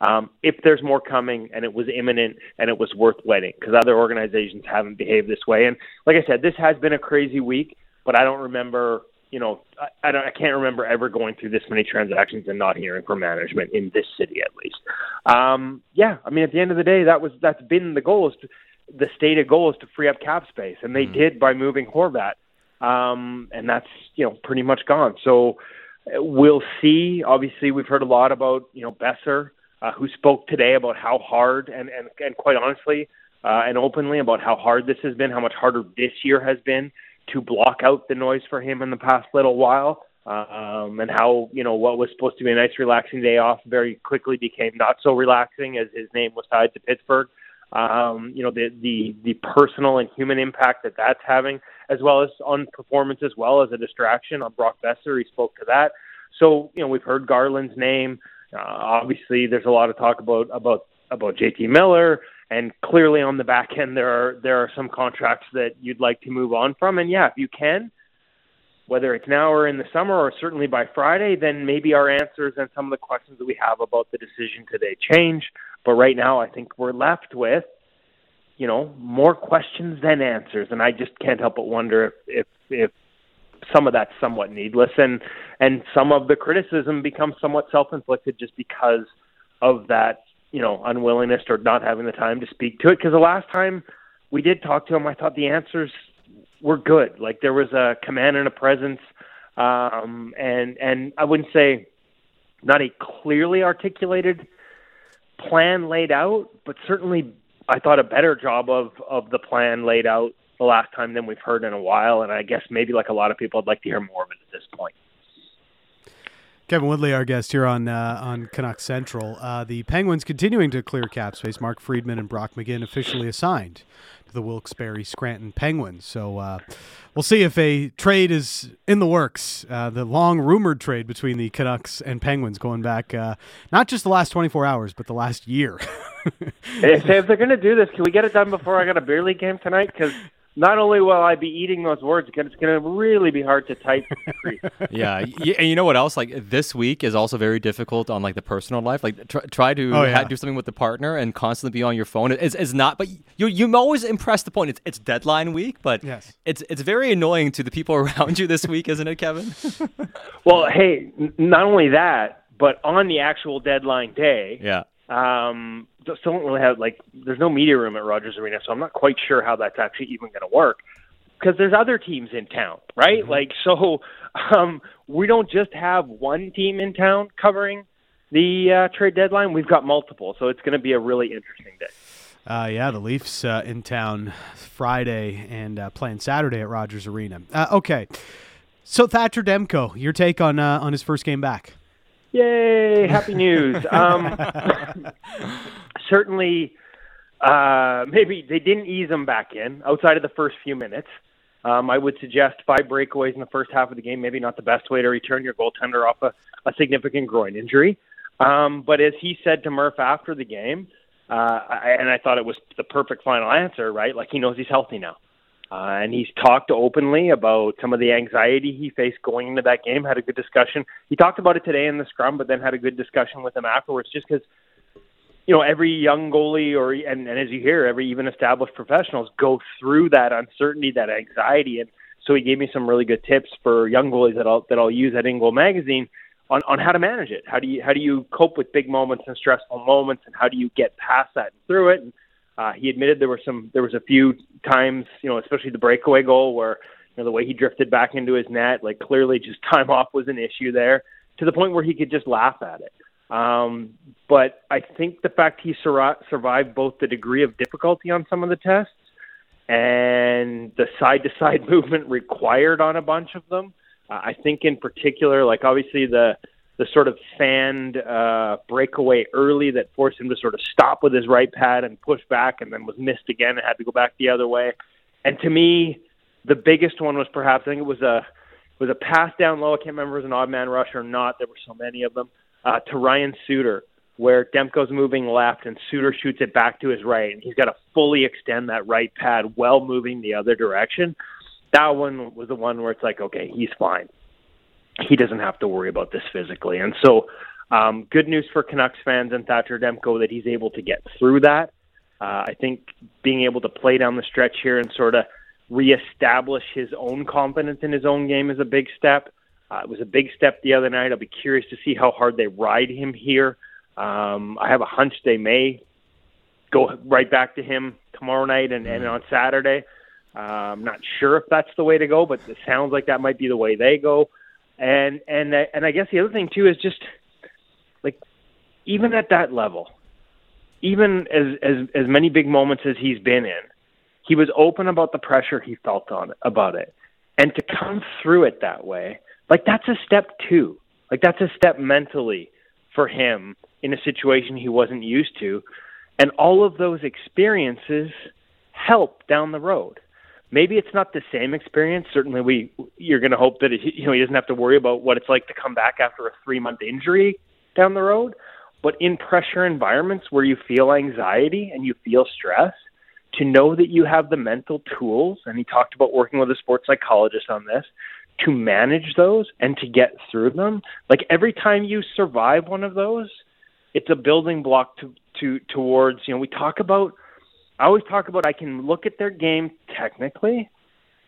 Um, if there's more coming, and it was imminent, and it was worth waiting, because other organizations haven't behaved this way. And like I said, this has been a crazy week, but I don't remember, you know, I, I, don't, I can't remember ever going through this many transactions and not hearing from management in this city, at least. Um, yeah, I mean, at the end of the day, that was that's been the goal. Is to, the stated goal is to free up cap space, and they mm. did by moving Horvat. Um, and that's, you know, pretty much gone. So we'll see. Obviously, we've heard a lot about, you know, Boeser, uh, who spoke today about how hard and, and, and quite honestly uh, and openly about how hard this has been, how much harder this year has been to block out the noise for him in the past little while. Um, and how, you know, what was supposed to be a nice, relaxing day off very quickly became not so relaxing as his name was tied to Pittsburgh. Um, you know, the, the, the personal and human impact that that's having, as well as on performance, as well as a distraction on Brock Boeser. He spoke to that. So, you know, we've heard Garland's name. Uh, obviously there's a lot of talk about, about, about J T Miller, and clearly on the back end, there are, there are some contracts that you'd like to move on from. And yeah, if you can, whether it's now or in the summer or certainly by Friday, then maybe our answers and some of the questions that we have about the decision today change. But right now, I think we're left with, you know, more questions than answers. And I just can't help but wonder if, if, if some of that's somewhat needless and, and some of the criticism becomes somewhat self-inflicted just because of that, you know, unwillingness or not having the time to speak to it. Because the last time we did talk to him, I thought the answers were good. Like, there was a command and a presence. Um, and, and I wouldn't say not a clearly articulated plan laid out, but certainly I thought a better job of, of the plan laid out the last time than we've heard in a while. And I guess maybe like a lot of people, I'd like to hear more of it at this point. Kevin Woodley, our guest here on uh, on Canuck Central. Uh, the Penguins continuing to clear cap space. Mark Friedman and Brock McGinn officially assigned to the Wilkes-Barre Scranton Penguins. So uh, we'll see if a trade is in the works. Uh, the long-rumored trade between the Canucks and Penguins going back uh, not just the last twenty-four hours, but the last year. if, if they're going to do this, can we get it done before I got a beer league game tonight? Because not only will I be eating those words, it's going to really be hard to type. yeah, and you know what else? Like, this week is also very difficult on, like, the personal life. Like, try, try to oh, yeah. ha- do something with the partner and constantly be on your phone. It's, it's not, but you you always impress the point. It's, it's deadline week, but yes. it's it's very annoying to the people around you this week, isn't it, Kevin? well, hey, not only that, but on the actual deadline day. Yeah. Um, still don't really have, like, there's no media room at Rogers Arena, so I'm not quite sure how that's actually even going to work because there's other teams in town, right? Mm-hmm. Like, so um, we don't just have one team in town covering the uh, trade deadline. We've got multiple, so it's going to be a really interesting day. Uh, yeah, the Leafs uh, in town Friday and uh, playing Saturday at Rogers Arena. Uh, okay, so Thatcher Demko, your take on uh, on his first game back. Yay, happy news. Um, certainly, uh, maybe they didn't ease him back in outside of the first few minutes. Um, I would suggest five breakaways in the first half of the game, maybe not the best way to return your goaltender off a, a significant groin injury. Um, but as he said to Murph after the game, uh, I, and I thought it was the perfect final answer, right? Like, he knows he's healthy now. Uh, and he's talked openly about some of the anxiety he faced going into that game, had a good discussion. He talked about it today in the scrum, but then had a good discussion with him afterwards, just because, you know, every young goalie or, and, and as you hear, every even established professionals go through that uncertainty, that anxiety. And so he gave me some really good tips for young goalies that I'll, that I'll use at In Goal Magazine on, on how to manage it. How do you, how do you cope with big moments and stressful moments, and how do you get past that and through it? And, Uh, he admitted there were some, there was a few times, you know, especially the breakaway goal where, you know, the way he drifted back into his net, like clearly just time off was an issue there, to the point where he could just laugh at it. Um, but I think the fact he sur- survived both the degree of difficulty on some of the tests and the side-to-side movement required on a bunch of them, uh, I think in particular, like obviously the the sort of fanned uh, breakaway early that forced him to sort of stop with his right pad and push back, and then was missed again and had to go back the other way. And to me, the biggest one was perhaps, I think it was a was a pass down low. I can't remember if it was an odd man rush or not. There were so many of them, uh, to Ryan Suter, where Demko's moving left and Suter shoots it back to his right, and he's got to fully extend that right pad while moving the other direction. That one was the one where it's like, okay, he's fine. He doesn't have to worry about this physically. And so um, good news for Canucks fans and Thatcher Demko that he's able to get through that. Uh, I think being able to play down the stretch here and sort of reestablish his own confidence in his own game is a big step. Uh, it was a big step the other night. I'll be curious to see how hard they ride him here. Um, I have a hunch they may go right back to him tomorrow night and, and on Saturday. Uh, I'm not sure if that's the way to go, but it sounds like that might be the way they go. And and and I guess the other thing, too, is just, like, even at that level, even as, as, as many big moments as he's been in, he was open about the pressure he felt on about it. And to come through it that way, like, that's a step, too. Like, that's a step mentally for him in a situation he wasn't used to. And all of those experiences help down the road. Maybe it's not the same experience. Certainly, we you're going to hope that it, you know, he doesn't have to worry about what it's like to come back after a three-month injury down the road. But in pressure environments where you feel anxiety and you feel stress, to know that you have the mental tools, and he talked about working with a sports psychologist on this, to manage those and to get through them. Like, every time you survive one of those, it's a building block to, to towards, you know, we talk about I always talk about I can look at their game technically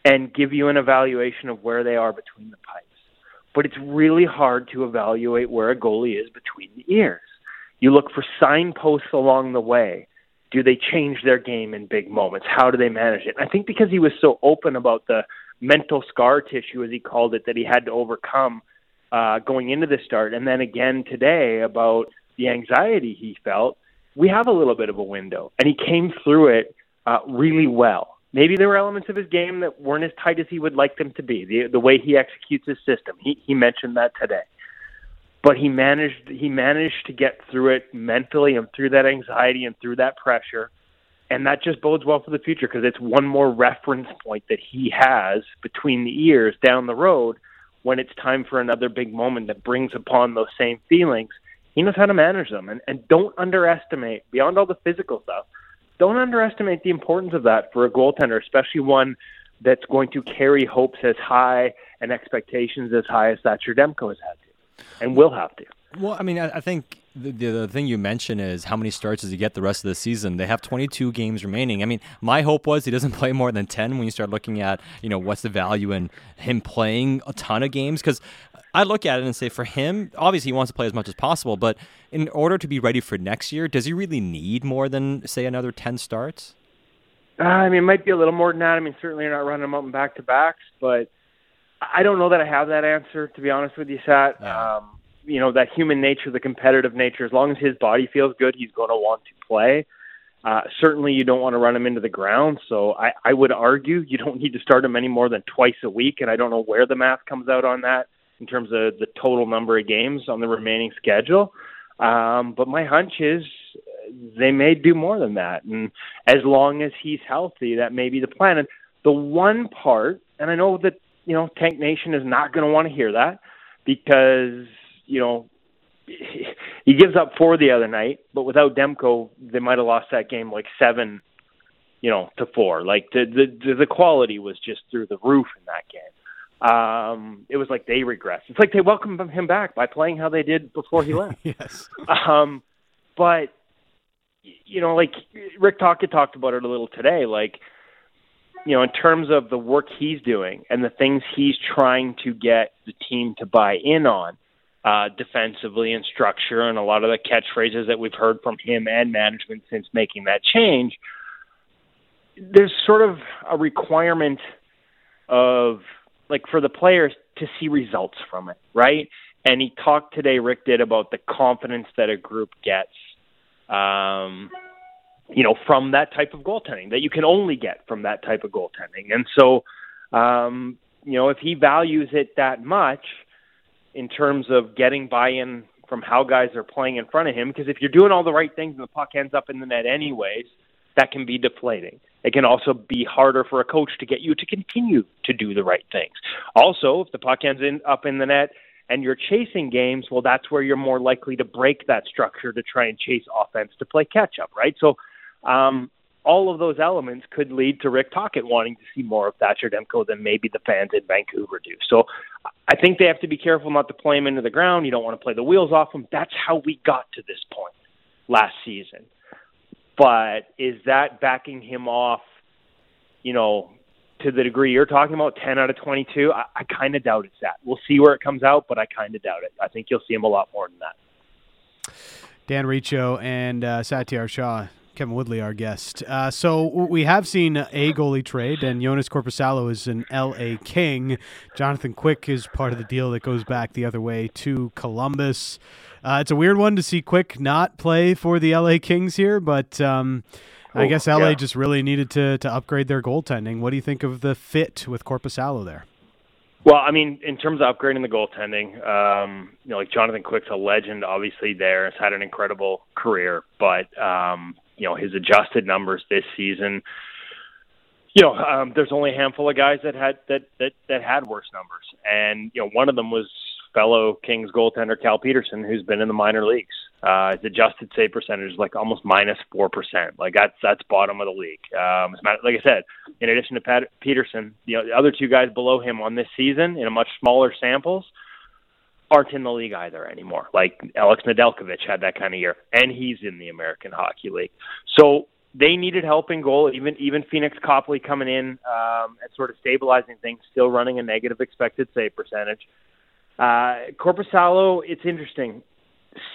and give you an evaluation of where they are between the pipes. But it's really hard to evaluate where a goalie is between the ears. You look for signposts along the way. Do they change their game in big moments? How do they manage it? I think because he was so open about the mental scar tissue, as he called it, that he had to overcome uh, going into the start, and then again today about the anxiety he felt, we have a little bit of a window, and he came through it uh, really well. Maybe there were elements of his game that weren't as tight as he would like them to be, the, the way he executes his system. He, he mentioned that today. But he managed he managed to get through it mentally and through that anxiety and through that pressure, and that just bodes well for the future because it's one more reference point that he has between the ears down the road when it's time for another big moment that brings upon those same feelings. He knows how to manage them, and, and don't underestimate, beyond all the physical stuff, don't underestimate the importance of that for a goaltender, especially one that's going to carry hopes as high and expectations as high as Thatcher Demko has had to, and will have to. Well, I mean, I, I think the, the the thing you mentioned is how many starts does he get the rest of the season? They have twenty-two games remaining. I mean, my hope was he doesn't play more than ten when you start looking at, you know, what's the value in him playing a ton of games, because I look at it and say for him, obviously he wants to play as much as possible, but in order to be ready for next year, does he really need more than, say, another ten starts? Uh, I mean, it might be a little more than that. I mean, certainly you're not running them up in back-to-backs, but I don't know that I have that answer, to be honest with you, Sat. Uh-huh. Um, you know, that human nature, the competitive nature, as long as his body feels good, he's going to want to play. Uh, certainly you don't want to run him into the ground, so I, I would argue you don't need to start him any more than twice a week, and I don't know where the math comes out on that in terms of the total number of games on the remaining schedule. Um, but my hunch is they may do more than that. And as long as he's healthy, that may be the plan. And the one part And I know that, you know, Tank Nation is not going to want to hear that because, you know, he gives up four the other night, but without Demko, they might have lost that game like seven, you know, to four. Like the the, the quality was just through the roof in that game. Um, it was like they regressed. It's like they welcomed him back by playing how they did before he left. Yes. Um, but, you know, like Rick Tocchet talked about it a little today, like, you know, in terms of the work he's doing and the things he's trying to get the team to buy in on, uh, defensively and structure and a lot of the catchphrases that we've heard from him and management since making that change, there's sort of a requirement of, like, for the players to see results from it, right? And he talked today, Rick did, about the confidence that a group gets, um, you know, from that type of goaltending, that you can only get from that type of goaltending. And so, um, you know, if he values it that much in terms of getting buy-in from how guys are playing in front of him, because if you're doing all the right things and the puck ends up in the net anyways, that can be deflating. It can also be harder for a coach to get you to continue to do the right things. Also, if the puck ends in, up in the net and you're chasing games, well, that's where you're more likely to break that structure to try and chase offense to play catch-up, right? So um, all of those elements could lead to Rick Tocchet wanting to see more of Thatcher Demko than maybe the fans in Vancouver do. So I think they have to be careful not to play him into the ground. You don't want to play the wheels off him. That's how we got to this point last season. But is that backing him off, you know, to the degree you're talking about, ten out of twenty-two? I, I kind of doubt it's that. We'll see where it comes out, but I kind of doubt it. I think you'll see him a lot more than that. Dan Riccio and uh, Satiar Shah, Kevin Woodley, our guest. Uh, so we have seen a goalie trade, and Joonas Korpisalo is an L A King. Jonathan Quick is part of the deal that goes back the other way to Columbus. Uh, it's a weird one to see Quick not play for the L A Kings here, but um, I oh, guess L A yeah. just really needed to to upgrade their goaltending. What do you think of the fit with Korpisalo there? Well, I mean, in terms of upgrading the goaltending, um, you know, like Jonathan Quick's a legend, obviously there. Has had an incredible career, but um, you know, his adjusted numbers this season. You know, um, there's only a handful of guys that had that, that that had worse numbers, and you know, one of them was fellow Kings goaltender Cal Peterson, who's been in the minor leagues. Uh, his adjusted save percentage is like almost minus four percent. Like that's that's bottom of the league. Um, like I said, in addition to Pat Peterson, you know, the other two guys below him on this season in a much smaller samples aren't in the league either anymore. Like Alex Nedeljkovic had that kind of year, and he's in the American Hockey League. So they needed help in goal. Even even Phoenix Copley coming in um, and sort of stabilizing things, still running a negative expected save percentage. Uh, Korpisalo, it's interesting.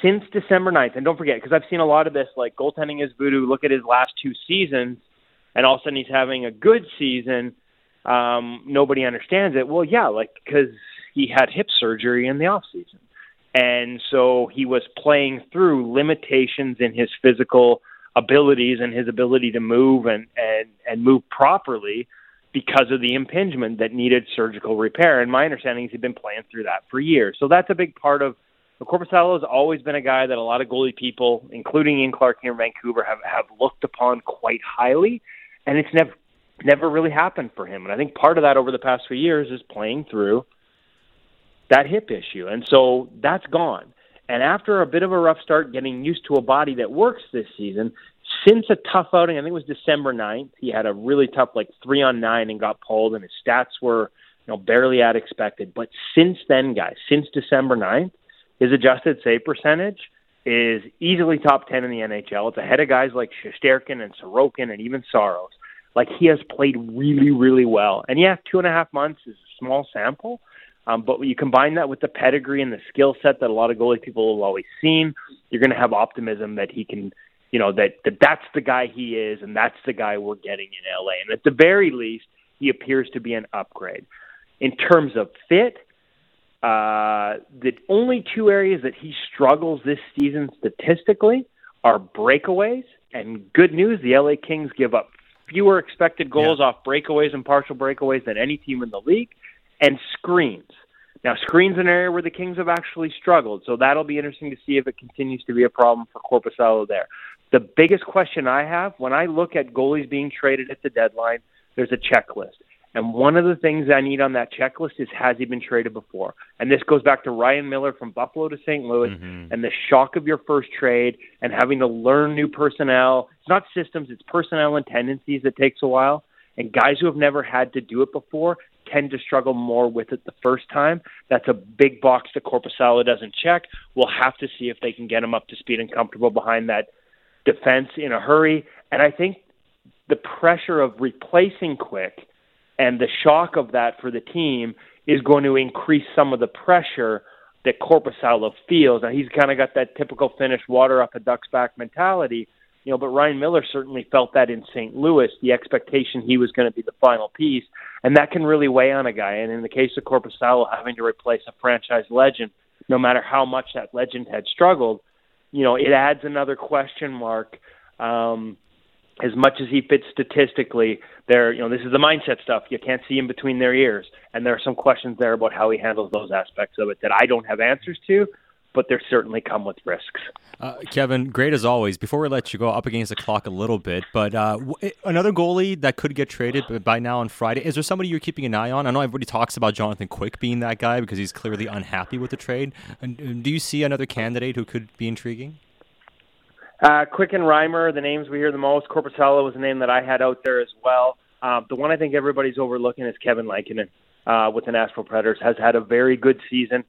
Since December ninth, and don't forget, because I've seen a lot of this, like goaltending is voodoo. Look at his last two seasons, and all of a sudden he's having a good season. Um, nobody understands it. Well, yeah, like because he had hip surgery in the off season, and so he was playing through limitations in his physical abilities and his ability to move and and and move properly, because of the impingement that needed surgical repair. And my understanding is he'd been playing through that for years. So that's a big part of – Korpisalo has always been a guy that a lot of goalie people, including Ian Clark here in Vancouver, have, have looked upon quite highly, and it's never never really happened for him. And I think part of that over the past few years is playing through that hip issue. And so that's gone. And after a bit of a rough start getting used to a body that works this season – since a tough outing, I think it was December ninth, he had a really tough, like, three on nine and got pulled, and his stats were, you know, barely at expected. But since then, guys, since December ninth, his adjusted save percentage is easily top ten in the N H L. It's ahead of guys like Shesterkin and Sorokin and even Saros. Like, he has played really, really well. And, yeah, two and a half months is a small sample, um, but when you combine that with the pedigree and the skill set that a lot of goalie people have always seen, you're going to have optimism that he can – you know, that, that that's the guy he is, and that's the guy we're getting in L A. And at the very least, he appears to be an upgrade. In terms of fit, uh, the only two areas that he struggles this season statistically are breakaways. And good news, the L A Kings give up fewer expected goals yeah. off breakaways and partial breakaways than any team in the league, and screens. Now, screen's an area where the Kings have actually struggled, so that'll be interesting to see if it continues to be a problem for Korpisalo there. The biggest question I have, when I look at goalies being traded at the deadline, there's a checklist. And one of the things I need on that checklist is, has he been traded before? And this goes back to Ryan Miller from Buffalo to Saint Louis, mm-hmm. and the shock of your first trade and having to learn new personnel. It's not systems, it's personnel and tendencies that takes a while. And guys who have never had to do it before tend to struggle more with it the first time. That's a big box that Korpisalo doesn't check. We'll have to see if they can get him up to speed and comfortable behind that defense in a hurry. And I think the pressure of replacing Quick and the shock of that for the team is going to increase some of the pressure that Korpisalo feels. Now, he's kind of got that typical Finnish water up a duck's back mentality, you know, but Ryan Miller certainly felt that in Saint Louis, the expectation he was going to be the final piece, and that can really weigh on a guy. And in the case of Korpisalo, having to replace a franchise legend, no matter how much that legend had struggled, you know, it adds another question mark. Um, as much as he fits statistically, there, you know, this is the mindset stuff. You can't see in between their ears. And there are some questions there about how he handles those aspects of it that I don't have answers to, but they certainly come with risks. Uh, Kevin, great as always. Before we let you go, up against the clock a little bit, but uh, w- another goalie that could get traded by now on Friday, is there somebody you're keeping an eye on? I know everybody talks about Jonathan Quick being that guy because he's clearly unhappy with the trade. And do you see another candidate who could be intriguing? Uh, Quick and Reimer, the names we hear the most. Korpisalo was a name that I had out there as well. Uh, the one I think everybody's overlooking is Kevin Lankinen uh, with the Nashville Predators. Has had a very good season.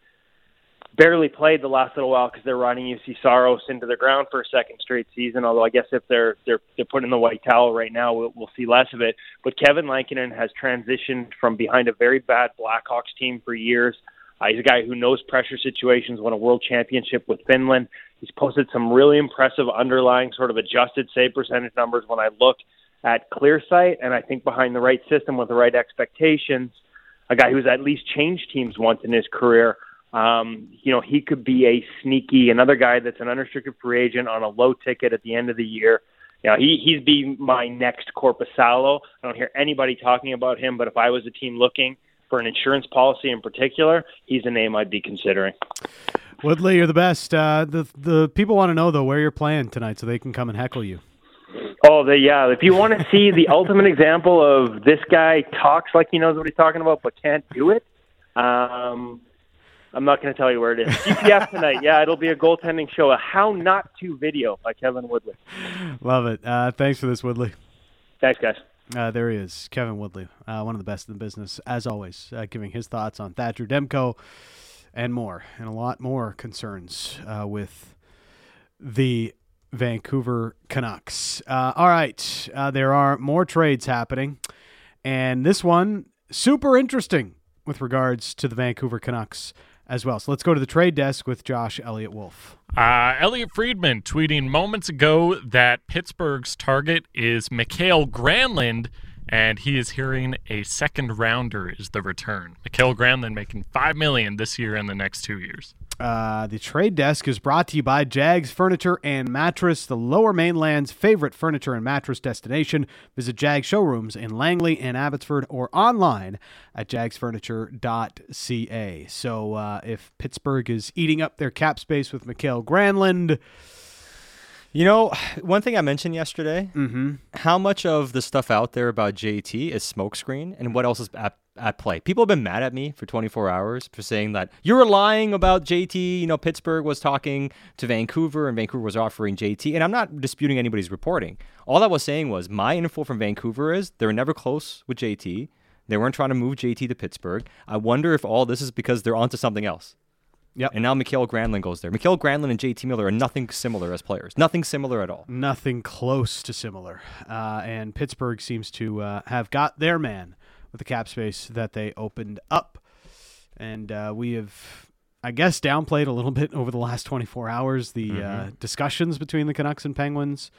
Barely played the last little while because they're riding U C Saros into the ground for a second straight season, although I guess if they're they're they're putting in the white towel right now, we'll, we'll see less of it. But Kevin Lankinen has transitioned from behind a very bad Blackhawks team for years. Uh, he's a guy who knows pressure situations, won a world championship with Finland. He's posted some really impressive underlying sort of adjusted save percentage numbers when I look at Clearsight, and I think behind the right system with the right expectations, a guy who's at least changed teams once in his career, um, you know, he could be a sneaky, another guy that's an unrestricted free agent on a low ticket at the end of the year. You know, he, he'd be my next Korpisalo. I don't hear anybody talking about him, but if I was a team looking for an insurance policy in particular, he's a name I'd be considering. Woodley, you're the best. Uh, the the people want to know, though, where you're playing tonight so they can come and heckle you. Oh, the, yeah. If you want to see the ultimate example of this guy talks like he knows what he's talking about but can't do it, um, I'm not going to tell you where it is. C P F tonight. Yeah, it'll be a goaltending show, a How Not To video by Kevin Woodley. Love it. Uh, thanks for this, Woodley. Thanks, guys. Uh, there he is, Kevin Woodley, uh, one of the best in the business, as always, uh, giving his thoughts on Thatcher Demko and more, and a lot more concerns uh, with the Vancouver Canucks. Uh, all right, uh, there are more trades happening, and this one, super interesting with regards to the Vancouver Canucks as well. So let's go to the trade desk with Josh Elliott-Wolf. Uh, Elliott Friedman tweeting moments ago that Pittsburgh's target is Mikhail Granlund, and he is hearing a second rounder is the return. Mikhail Granlund making five million dollars this year and the next two years. Uh, the trade desk is brought to you by Jags Furniture and Mattress, the Lower Mainland's favorite furniture and mattress destination. Visit Jags showrooms in Langley and Abbotsford or online at jags furniture dot c a. So uh, if Pittsburgh is eating up their cap space with Mikhail Granlund, you know, one thing I mentioned yesterday, mm-hmm. how much of the stuff out there about J T is smokescreen and what else is at, at play? People have been mad at me for twenty-four hours for saying that you're lying about J T. You know, Pittsburgh was talking to Vancouver and Vancouver was offering J T. And I'm not disputing anybody's reporting. All I was saying was my info from Vancouver is they were never close with J T. They weren't trying to move J T to Pittsburgh. I wonder if all this is because they're onto something else. Yep. And now Mikhail Granlund goes there. Mikhail Granlund and J T Miller are nothing similar as players. Nothing similar at all. Nothing close to similar. Uh, and Pittsburgh seems to uh, have got their man with the cap space that they opened up. And uh, we have, I guess, downplayed a little bit over the last twenty-four hours the mm-hmm. uh, discussions between the Canucks and Penguins.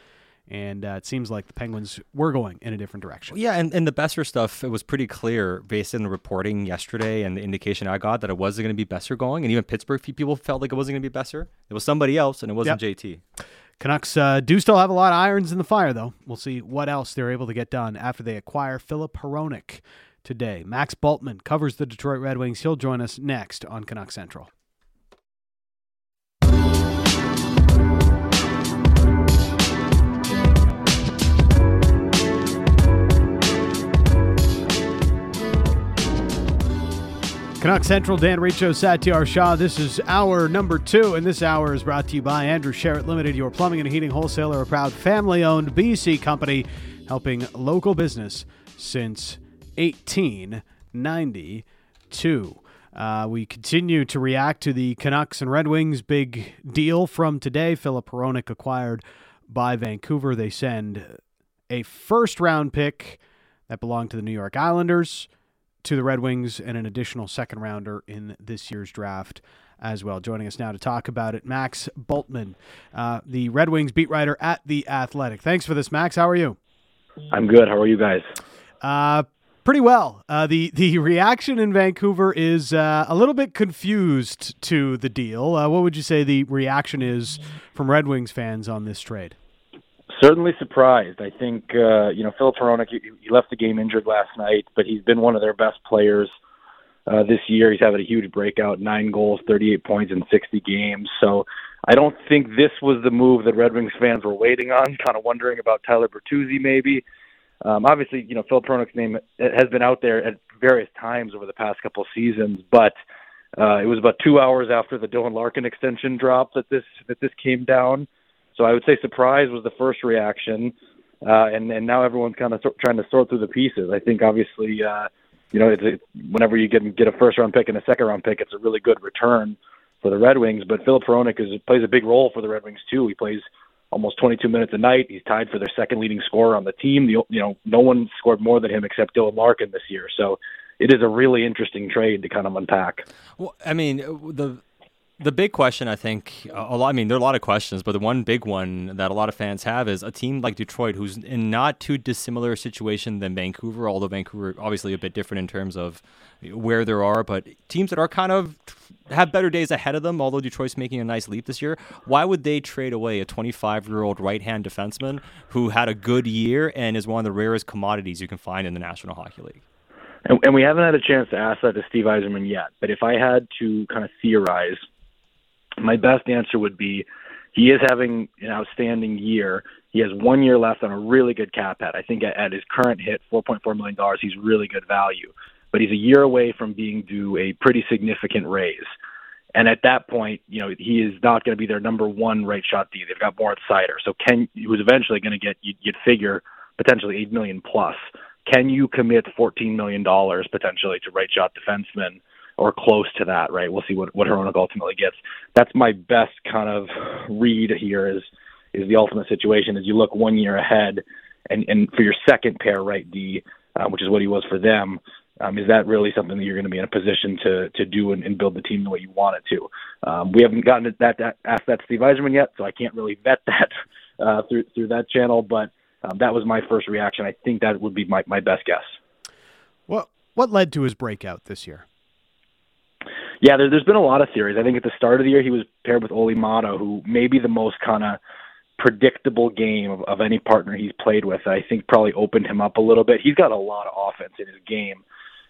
And uh, it seems like the Penguins were going in a different direction. Yeah, and, and the Boeser stuff, it was pretty clear based on the reporting yesterday and the indication I got that it wasn't going to be Boeser going. And even Pittsburgh people felt like it wasn't going to be Boeser. It was somebody else, and it wasn't yep. J T. Canucks uh, do still have a lot of irons in the fire, though. We'll see what else they're able to get done after they acquire Filip Hronek today. Max Bultman covers the Detroit Red Wings. He'll join us next on Canuck Central. Canuck Central, Dan Riccio, Satiar Shah. This is hour number two, and this hour is brought to you by Andrew Sherritt Limited, your plumbing and heating wholesaler, a proud family-owned B C company helping local business since eighteen ninety-two. Uh, we continue to react to the Canucks and Red Wings big deal from today. Filip Hronek acquired by Vancouver. They send a first-round pick that belonged to the New York Islanders to the Red Wings and an additional second-rounder in this year's draft as well. Joining us now to talk about it, Max Bultman, uh, the Red Wings beat writer at The Athletic. Thanks for this, Max. How are you? I'm good. How are you guys? Uh, Pretty well. Uh, the the reaction in Vancouver is uh, a little bit confused to the deal. Uh, what would you say the reaction is from Red Wings fans on this trade? Certainly surprised. I think, uh, you know, Filip Hronek, he, he left the game injured last night, but he's been one of their best players uh, this year. He's having a huge breakout, nine goals, thirty-eight points in sixty games. So I don't think this was the move that Red Wings fans were waiting on, kind of wondering about Tyler Bertuzzi maybe. Um, obviously, you know, Filip Hronek's name has been out there at various times over the past couple seasons, but uh, it was about two hours after the Dylan Larkin extension drop that this that this came down. So I would say surprise was the first reaction, uh, and, and now everyone's kind of sort, trying to sort through the pieces. I think obviously, uh, you know, it's a, whenever you get, get a first-round pick and a second-round pick, it's a really good return for the Red Wings, but Filip Hronek is, plays a big role for the Red Wings too. He plays almost twenty-two minutes a night. He's tied for their second leading scorer on the team. The, you know, no one scored more than him except Dylan Larkin this year. So it is a really interesting trade to kind of unpack. Well, I mean, the the big question, I think, a lot, I mean, there are a lot of questions, but the one big one that a lot of fans have is a team like Detroit, who's in not too dissimilar a situation than Vancouver, although Vancouver obviously a bit different in terms of where there are, but teams that are kind of have better days ahead of them, although Detroit's making a nice leap this year. Why would they trade away a twenty-five-year-old right-hand defenseman who had a good year and is one of the rarest commodities you can find in the National Hockey League? And, and we haven't had a chance to ask that to Steve Yzerman yet, but if I had to kind of theorize, my best answer would be he is having an outstanding year. He has one year left on a really good cap hit. I think at, at his current hit, four point four million dollars, he's really good value. But he's a year away from being due a pretty significant raise. And at that point, you know, he is not going to be their number one right shot D. They've got Moritz Seider. So can, he was eventually going to get, you'd, you'd figure, potentially eight million dollars plus. Can you commit fourteen million dollars potentially to right shot defensemen or close to that, right? We'll see what, what Hronek ultimately gets. That's my best kind of read here is, is the ultimate situation as you look one year ahead and, and for your second pair right D, uh, which is what he was for them. Um, is that really something that you're going to be in a position to to do and, and build the team the way you want it to? Um, we haven't gotten to that, that asked that Steve Yzerman yet, so I can't really vet that uh, through through that channel. But um, that was my first reaction. I think that would be my, my best guess. Well, what led to his breakout this year? Yeah, there, there's been a lot of theories. I think at the start of the year he was paired with Olli Maatta, who may be the most kind of predictable game of, of any partner he's played with. I think probably opened him up a little bit. He's got a lot of offense in his game.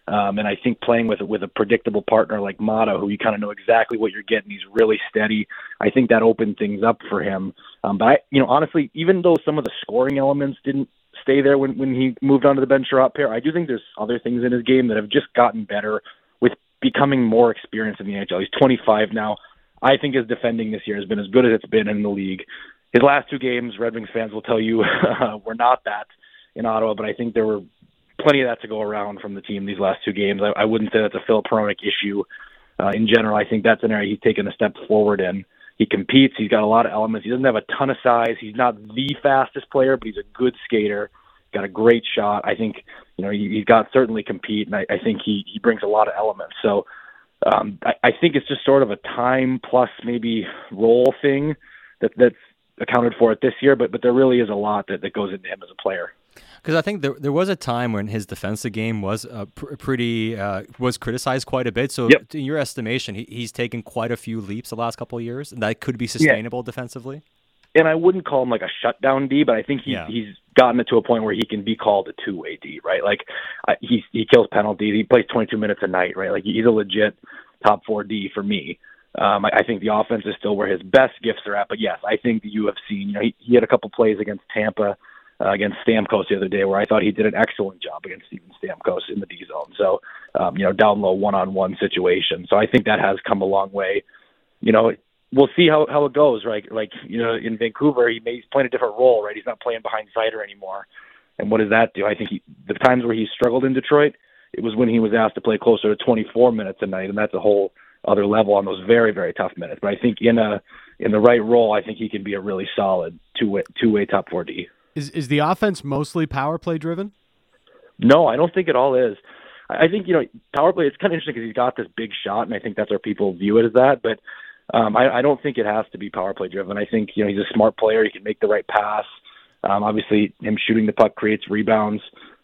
Um, and I think playing with with a predictable partner like Maatta, who you kind of know exactly what you're getting, he's really steady. I think that opened things up for him. Um, but I, you know, honestly, even though some of the scoring elements didn't stay there when, when he moved on to the Ben Chiarot pair, I do think there's other things in his game that have just gotten better with becoming more experienced in the N H L. He's twenty-five now. I think his defending this year has been as good as it's been in the league. His last two games, Red Wings fans will tell you, uh, were not that in Ottawa, but I think there were plenty of that to go around from the team these last two games. I, I wouldn't say that's a Filip Hronek issue uh, in general. I think that's an area he's taken a step forward in. He competes. He's got a lot of elements. He doesn't have a ton of size. He's not the fastest player, but he's a good skater. He's got a great shot. I think, you know, he, he's got certainly compete, and I, I think he, he brings a lot of elements. So um, I, I think it's just sort of a time plus maybe role thing that, that's accounted for it this year, but but there really is a lot that, that goes into him as a player. Because I think there there was a time when his defensive game was uh, pr- pretty uh, was criticized quite a bit. So yep. In your estimation, he, he's taken quite a few leaps the last couple of years, and that could be sustainable yeah. defensively. And I wouldn't call him like a shutdown D, but I think he, yeah. he's gotten it to a point where he can be called a two-way D, right? Like uh, he he kills penalties, he plays twenty-two minutes a night, right? Like he's a legit top four D for me. Um, I, I think the offense is still where his best gifts are at, but yes, I think that you have seen. You know, he, he had a couple plays against Tampa uh, against Stamkos the other day, where I thought he did an excellent job against Steven Stamkos in the D zone. So, um, you know, down low one-on-one situation. So I think that has come a long way. You know, we'll see how, how it goes, right? Like, you know, in Vancouver, he may, he's playing a different role, right? He's not playing behind Seider anymore. And what does that do? I think he, the times where he struggled in Detroit, it was when he was asked to play closer to twenty-four minutes a night, and that's a whole other level on those very, very tough minutes. But I think in a in the right role, I think he can be a really solid two-way, two-way top four D. Is is the offense mostly power play driven? No, I don't think it all is. I think, you know, power play, it's kind of interesting because he's got this big shot, and I think that's where people view it as that. But um, I, I don't think it has to be power play driven. I think, you know, he's a smart player. He can make the right pass. Um, obviously, him shooting the puck creates rebounds.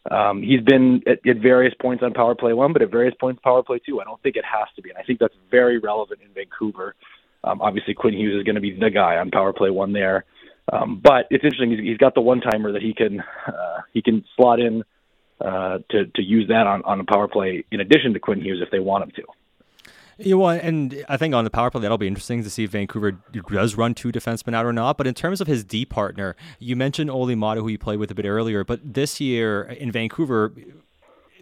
Um, he's been at, at various points on power play one, but at various points power play two. I don't think it has to be, and I think that's very relevant in Vancouver. Um, obviously, Quinn Hughes is going to be the guy on power play one there. Um, but it's interesting; he's, he's got the one timer that he can uh, he can slot in uh, to to use that on on a power play in addition to Quinn Hughes if they want him to. Yeah, well, and I think on the power play, that'll be interesting to see if Vancouver does run two defensemen out or not. But in terms of his D partner, you mentioned Olli Maatta, who you played with a bit earlier. But this year in Vancouver,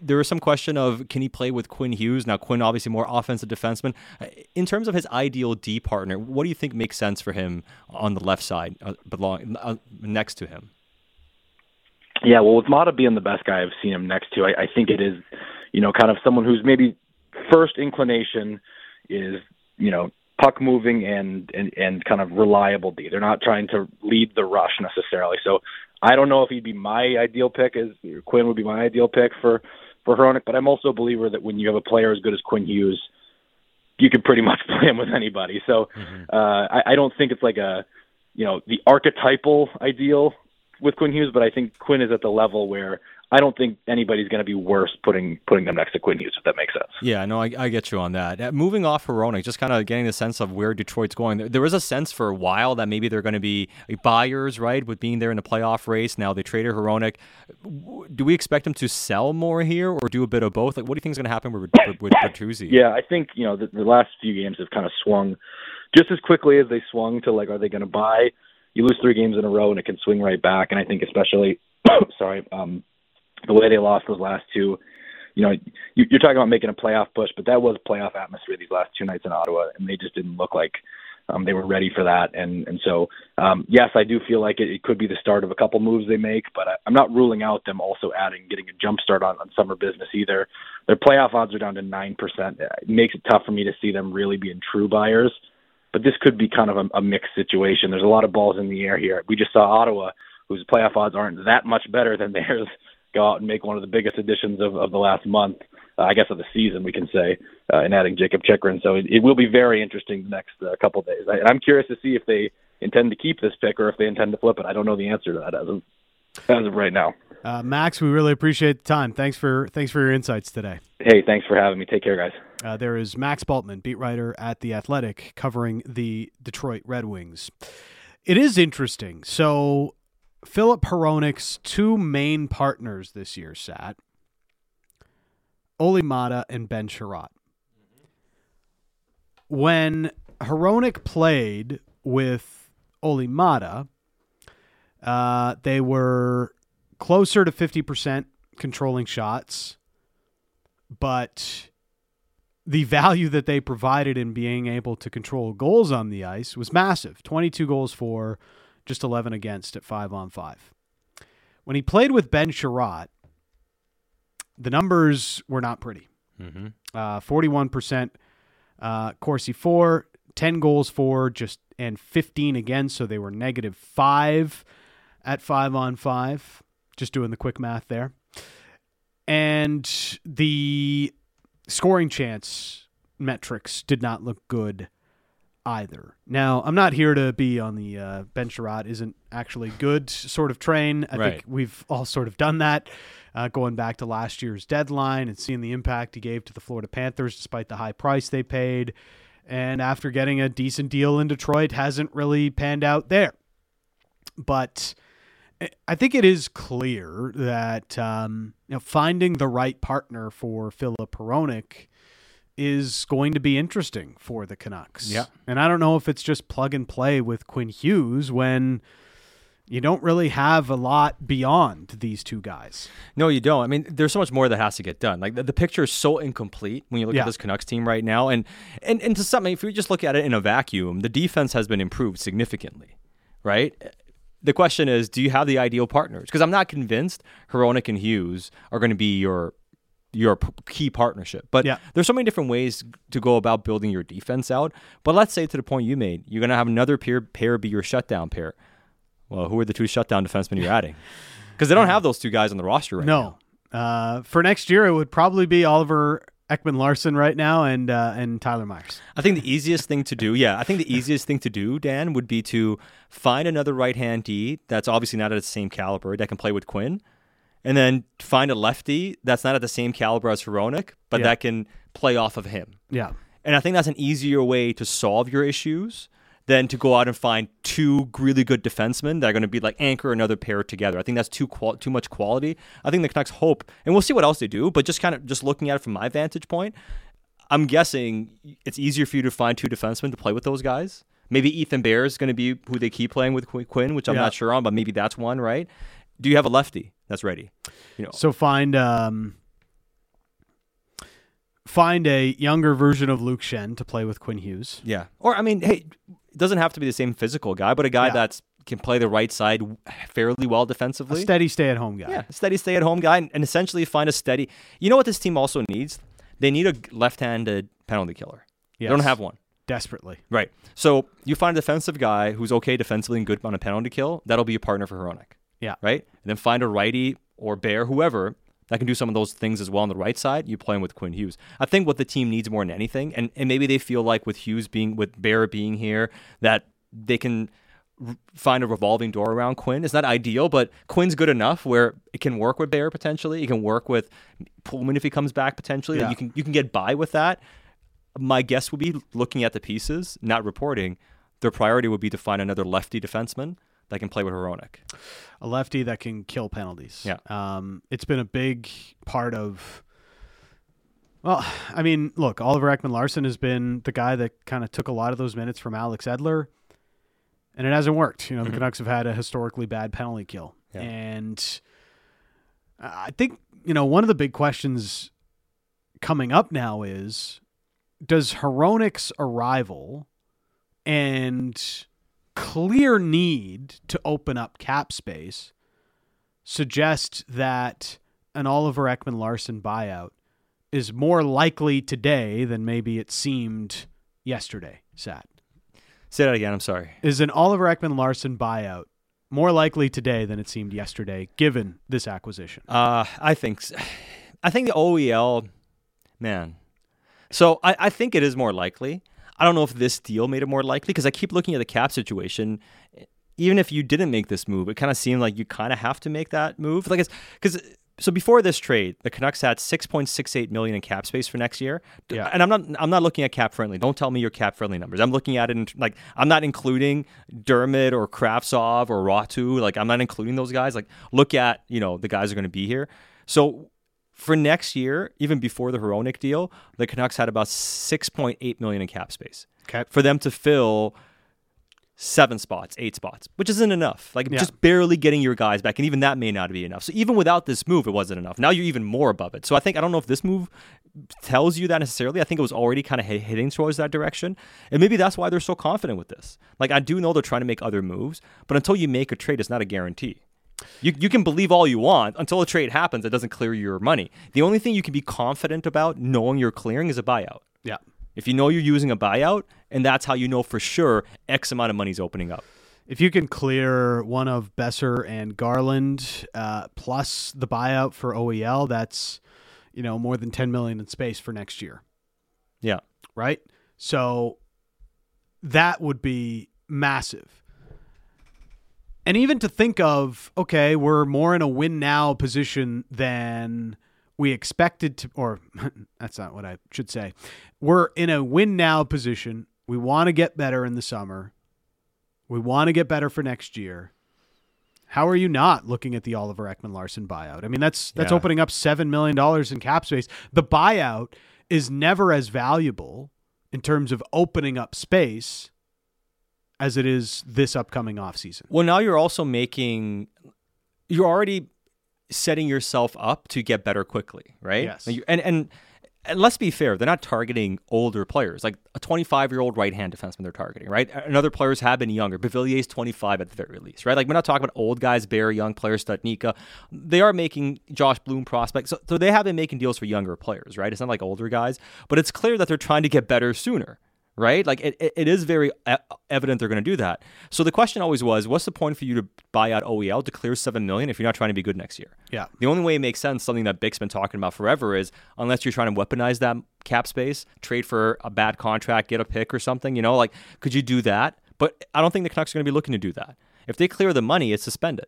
there was some question of, can he play with Quinn Hughes? Now, Quinn, obviously more offensive defenseman. In terms of his ideal D partner, what do you think makes sense for him on the left side, uh, belong, uh, next to him? Yeah, well, with Maatta being the best guy I've seen him next to, I, I think it is, you know, kind of someone who's maybe – first inclination is, you know, puck moving and, and, and kind of reliable D. They're not trying to lead the rush necessarily. So I don't know if he'd be my ideal pick, as Quinn would be my ideal pick for, for Hronek, but I'm also a believer that when you have a player as good as Quinn Hughes, you can pretty much play him with anybody. So mm-hmm. uh, I, I don't think it's like a, you know, the archetypal ideal with Quinn Hughes, but I think Quinn is at the level where I don't think anybody's going to be worse putting putting them next to Quinn Hughes, if that makes sense. Yeah, no, I, I get you on that. Uh, moving off Hronek, just kind of getting the sense of where Detroit's going. There, there was a sense for a while that maybe they're going to be buyers, right, with being there in the playoff race. Now they traded Hronek. Do we expect them to sell more here or do a bit of both? Like, what do you think is going to happen with, with, with Bertuzzi? Yeah, I think, you know, the, the last few games have kind of swung just as quickly as they swung to, like, are they going to buy? You lose three games in a row and it can swing right back. And I think especially, sorry, um, the way they lost those last two, you know, you, you're talking about making a playoff push, but that was playoff atmosphere these last two nights in Ottawa, and they just didn't look like um, they were ready for that. And and so, um, yes, I do feel like it, it could be the start of a couple moves they make, but I, I'm not ruling out them also adding, getting a jump start on, on summer business either. Their playoff odds are down to nine percent. It makes it tough for me to see them really being true buyers, but this could be kind of a, a mixed situation. There's a lot of balls in the air here. We just saw Ottawa, whose playoff odds aren't that much better than theirs, go out and make one of the biggest additions of, of the last month, uh, I guess of the season, we can say, uh, in adding Jacob Chychrun. So it, it will be very interesting the next uh, couple of days. I, and I'm curious to see if they intend to keep this pick or if they intend to flip it. I don't know the answer to that as of, as of right now. Uh, Max, we really appreciate the time. Thanks for thanks for your insights today. Hey, thanks for having me. Take care, guys. Uh, there is Max Bultman, beat writer at The Athletic, covering the Detroit Red Wings. It is interesting. So Filip Hronek's two main partners this year, Sat, Olli Maatta and Ben Chiarot. When Hronek played with Olli Maatta, uh, they were closer to fifty percent controlling shots, but the value that they provided in being able to control goals on the ice was massive. twenty-two goals for, just eleven against at five on five. When he played with Ben Chiarot, the numbers were not pretty. Mm-hmm. Uh, forty-one percent uh, Corsi for, ten goals for, just and fifteen against, so they were negative five at five on five. Just doing the quick math there. And the scoring chance metrics did not look good either. Now, I'm not here to be on the uh, Ben Chiarot isn't actually good sort of train. I right. think we've all sort of done that, uh, going back to last year's deadline and seeing the impact he gave to the Florida Panthers despite the high price they paid. And after getting a decent deal in Detroit, hasn't really panned out there. But I think it is clear that um, you know, finding the right partner for Filip Hronek is going to be interesting for the Canucks. Yeah. And I don't know if it's just plug and play with Quinn Hughes when you don't really have a lot beyond these two guys. No, you don't. I mean, there's so much more that has to get done. Like the, the picture is so incomplete when you look yeah. at this Canucks team right now. And, and, and to something, if we just look at it in a vacuum, the defense has been improved significantly, right? The question is, do you have the ideal partners? Because I'm not convinced Hronek and Hughes are going to be your your key partnership. But yeah. there's so many different ways to go about building your defense out. But let's say, to the point you made, you're going to have another pair, pair be your shutdown pair. Well, who are the two shutdown defensemen you're adding? Because they don't have those two guys on the roster right no. now. No. Uh, for next year, it would probably be Oliver Ekman-Larsson right now and uh, and Tyler Myers. I think the easiest thing to do, yeah, I think the easiest thing to do, Dan, would be to find another right-handee that's obviously not at the same caliber that can play with Quinn, and then find a lefty that's not at the same caliber as Hronek, but yeah. that can play off of him. Yeah. And I think that's an easier way to solve your issues than to go out and find two really good defensemen that are going to be like anchor another pair together. I think that's too qual- too much quality. I think the Canucks hope, and we'll see what else they do, but just kind of just looking at it from my vantage point, I'm guessing it's easier for you to find two defensemen to play with those guys. Maybe Ethan Bear is going to be who they keep playing with Qu- Quinn, which I'm yeah. not sure on, but maybe that's one, right? Do you have a lefty that's ready? You know. So find um, find a younger version of Luke Schenn to play with Quinn Hughes. Yeah. Or, I mean, hey, it doesn't have to be the same physical guy, but a guy yeah. that can play the right side fairly well defensively. A steady stay-at-home guy. Yeah, a steady stay-at-home guy, and, and essentially find a steady... You know what this team also needs? They need a left-handed penalty killer. Yes. They don't have one. Desperately. Right. So you find a defensive guy who's okay defensively and good on a penalty kill. That'll be a partner for Hronek. Yeah. Right? And then find a righty or Bear, whoever, that can do some of those things as well on the right side. You play him with Quinn Hughes. I think what the team needs more than anything, and, and maybe they feel like with Hughes being, with Bear being here, that they can r- find a revolving door around Quinn. It's not ideal, but Quinn's good enough where it can work with Bear potentially. It can work with Pullman if he comes back potentially. Yeah. That you can you can get by with that. My guess would be, looking at the pieces, not reporting, their priority would be to find another lefty defenseman that can play with Hronek. A lefty that can kill penalties. Yeah. Um, it's been a big part of, well, I mean, look, Oliver Ekman-Larsson has been the guy that kind of took a lot of those minutes from Alex Edler, and it hasn't worked. You know, the mm-hmm. Canucks have had a historically bad penalty kill. Yeah. And I think, you know, one of the big questions coming up now is, does Hronek's arrival and clear need to open up cap space suggests that an Oliver Ekman-Larsson buyout is more likely today than maybe it seemed yesterday, Sat? Say that again, I'm sorry. Is an Oliver Ekman-Larsson buyout more likely today than it seemed yesterday, given this acquisition? Uh, I think so. I think the O E L, man. So I, I think it is more likely. I don't know if this deal made it more likely, because I keep looking at the cap situation. Even if you didn't make this move, it kind of seemed like you kind of have to make that move. Like, it's because so before this trade, the Canucks had six point six eight million dollars in cap space for next year. Yeah. And I'm not I'm not looking at cap friendly. Don't tell me your cap friendly numbers. I'm looking at it in, like, I'm not including Dermott or Kravtsov or Ratu. Like, I'm not including those guys. Like, look at, you know, the guys who are going to be here. So for next year, even before the Hronek deal, the Canucks had about six point eight million dollars in cap space. Okay. For them to fill seven spots, eight spots, which isn't enough. Like, yeah. just barely getting your guys back, and even that may not be enough. So even without this move, it wasn't enough. Now you're even more above it. So I think, I don't know if this move tells you that necessarily. I think it was already kind of hitting towards that direction. And maybe that's why they're so confident with this. Like, I do know they're trying to make other moves, but until you make a trade, it's not a guarantee. You you can believe all you want until a trade happens that doesn't clear your money. The only thing you can be confident about knowing you're clearing is a buyout. Yeah. If you know you're using a buyout, and that's how you know for sure X amount of money is opening up. If you can clear one of Boeser and Garland uh, plus the buyout for O E L, that's, you know, more than ten million dollars in space for next year. Yeah. Right? So that would be massive. And even to think of, okay, we're more in a win now position than we expected to, or that's not what I should say. We're in a win now position. We want to get better in the summer. We want to get better for next year. How are you not looking at the Oliver Ekman-Larsson buyout? I mean, that's that's yeah. opening up seven million dollars in cap space. The buyout is never as valuable in terms of opening up space as it is this upcoming offseason. Well, now you're also making, you're already setting yourself up to get better quickly, right? Yes. And, and, and, and let's be fair, they're not targeting older players, like a twenty-five-year-old right-hand defenseman they're targeting, right? And other players have been younger. Bevillier's twenty-five at the very least, right? Like, we're not talking about old guys, Barry, young players, Stutnica. They are making Josh Bloom prospects. So, so they have been making deals for younger players, right? It's not like older guys, but it's clear that they're trying to get better sooner. Right? Like, it, it is very evident they're going to do that. So the question always was, what's the point for you to buy out O E L to clear seven million dollars if you're not trying to be good next year? Yeah. The only way it makes sense, something that Bick's been talking about forever, is unless you're trying to weaponize that cap space, trade for a bad contract, get a pick or something, you know, like, could you do that? But I don't think the Canucks are going to be looking to do that. If they clear the money, it's suspended.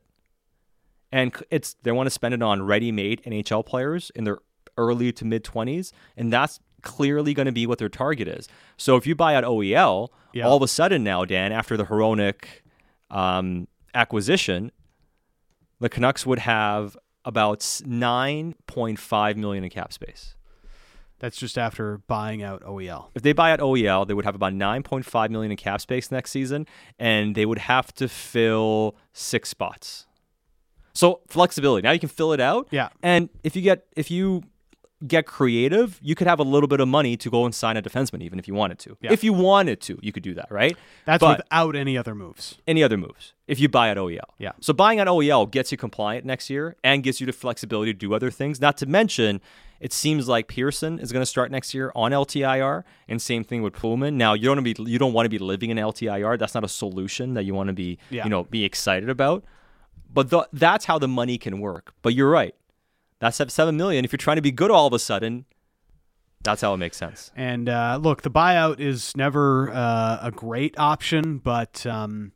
And it's they want to spend it on ready-made N H L players in their early to mid-twenties, and that's clearly going to be what their target is. So if you buy out O E L, yeah. all of a sudden now, Dan, after the Hronek um, acquisition, the Canucks would have about nine point five million dollars in cap space. That's just after buying out O E L. If they buy out O E L, they would have about nine point five million dollars in cap space next season, and they would have to fill six spots. So flexibility. Now you can fill it out. Yeah. And if you get, if you... get creative, you could have a little bit of money to go and sign a defenseman, even if you wanted to. Yeah. If you wanted to, you could do that, right? That's but without any other moves. Any other moves, if you buy at O E L. Yeah. So buying at O E L gets you compliant next year and gives you the flexibility to do other things. Not to mention, it seems like Pearson is going to start next year on L T I R, and same thing with Pullman. Now, you don't, be, you don't want to be living in L T I R. That's not a solution that you want to be, yeah. you know, be excited about. But the, that's how the money can work. But you're right. That's at seven million dollars. If you're trying to be good all of a sudden, that's how it makes sense. And uh, look, the buyout is never uh, a great option, but um,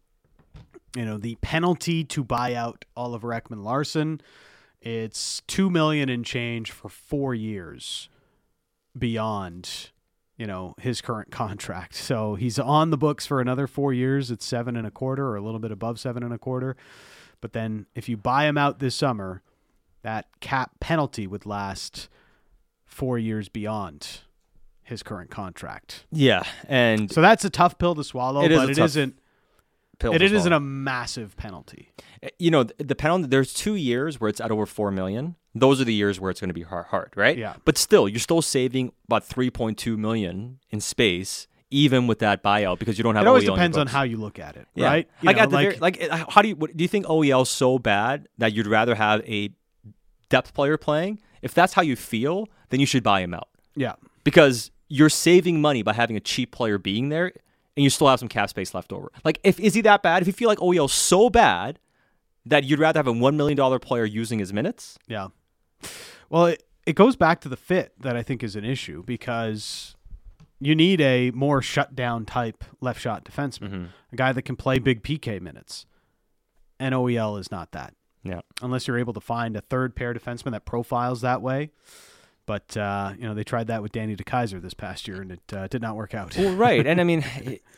you know, the penalty to buy out Oliver Ekman-Larsson, it's two million dollars in change for four years beyond, you know, his current contract. So he's on the books for another four years at seven and a quarter, or a little bit above seven and a quarter. But then if you buy him out this summer, that cap penalty would last four years beyond his current contract. Yeah, and so that's a tough pill to swallow, it but is it isn't. Pill it, to it isn't a massive penalty. You know, the penalty. There's two years where it's at over four million. Those are the years where it's going to be hard, hard, right? Yeah. But still, you're still saving about three point two million in space, even with that buyout, because you don't have O E L. It always O E L depends on how you look at it, yeah. right? You like know, at the like, very, like, how do you what, do you think O E L is so bad that you'd rather have a depth player playing? If that's how you feel, then you should buy him out. Yeah. Because you're saving money by having a cheap player being there, and you still have some cap space left over. Like, if is he that bad? If you feel like O E L's so bad that you'd rather have a one million dollars player using his minutes? Yeah. Well, it, it goes back to the fit that I think is an issue, because you need a more shutdown type left shot defenseman, mm-hmm. a guy that can play big P K minutes. And O E L is not that. Yeah, unless you're able to find a third pair defenseman that profiles that way. But, uh, you know, they tried that with Danny DeKeyser this past year, and it uh, did not work out. Well, right. And I mean,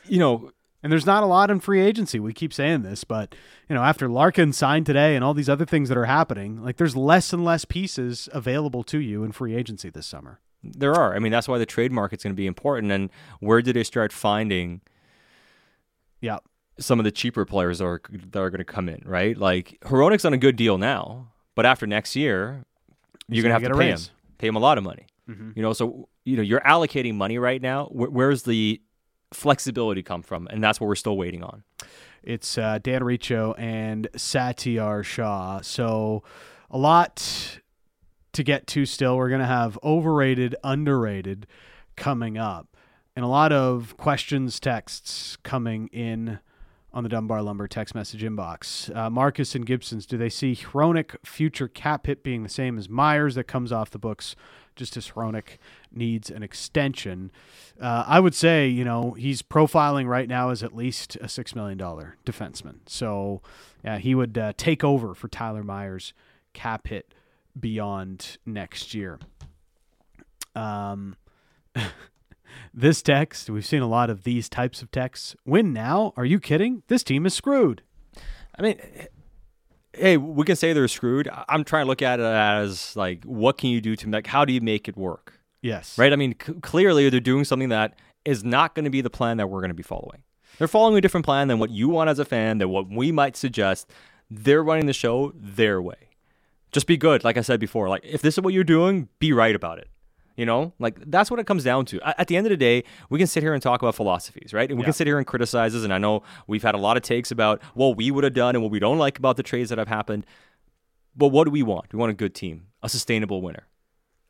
you know, and there's not a lot in free agency. We keep saying this, but, you know, after Larkin signed today and all these other things that are happening, like, there's less and less pieces available to you in free agency this summer. There are. I mean, that's why the trade market's going to be important. And where did they start finding? Yeah. Some of the cheaper players are that are going to come in, right? Like, Hronek's on a good deal now, but after next year, you're going to have to pay him, pay him a lot of money. Mm-hmm. You know, so you know you're allocating money right now. Where, where's the flexibility come from? And that's what we're still waiting on. It's uh, Dan Riccio and Satiar Shah. So a lot to get to still. We're going to have overrated, underrated coming up, and a lot of questions, texts coming in on the Dunbar Lumber text message inbox. Uh, Marcus and Gibson's, do they see Hronek future cap hit being the same as Myers that comes off the books just as Hronek needs an extension? Uh, I would say, you know, he's profiling right now as at least a six million dollars defenseman. So yeah, he would uh, take over for Tyler Myers' cap hit beyond next year. Um... This text, we've seen a lot of these types of texts. Win now? Are you kidding? This team is screwed. I mean, hey, we can say they're screwed. I'm trying to look at it as, like, what can you do to, like, how do you make it work? Yes. Right? I mean, c- clearly they're doing something that is not going to be the plan that we're going to be following. They're following a different plan than what you want as a fan, than what we might suggest. They're running the show their way. Just be good, like I said before. Like, if this is what you're doing, be right about it. You know, like, that's what it comes down to. At the end of the day, we can sit here and talk about philosophies, right? And we yeah. can sit here and criticize us. And I know we've had a lot of takes about what we would have done and what we don't like about the trades that have happened. But what do we want? We want a good team, a sustainable winner.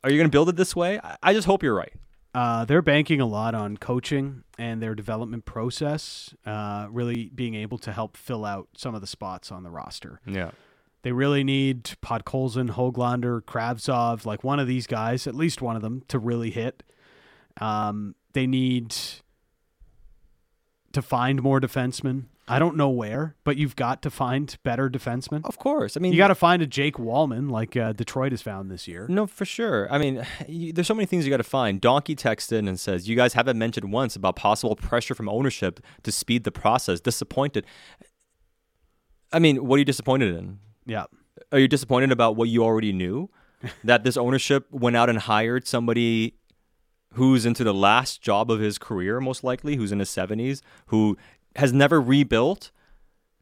Are you going to build it this way? I just hope you're right. Uh, they're banking a lot on coaching and their development process, uh, really being able to help fill out some of the spots on the roster. Yeah. They really need Podkolzin, Höglander, Kravtsov, like one of these guys, at least one of them, to really hit. Um, they need to find more defensemen. I don't know where, but you've got to find better defensemen. Of course. I mean, you got to find a Jake Wallman like uh, Detroit has found this year. No, for sure. I mean, you, there's so many things you got to find. Donkey texted in and says, you guys haven't mentioned once about possible pressure from ownership to speed the process. Disappointed. I mean, what are you disappointed in? Yeah. Are you disappointed about what you already knew? That this ownership went out and hired somebody who's into the last job of his career, most likely, who's in his seventies, who has never rebuilt.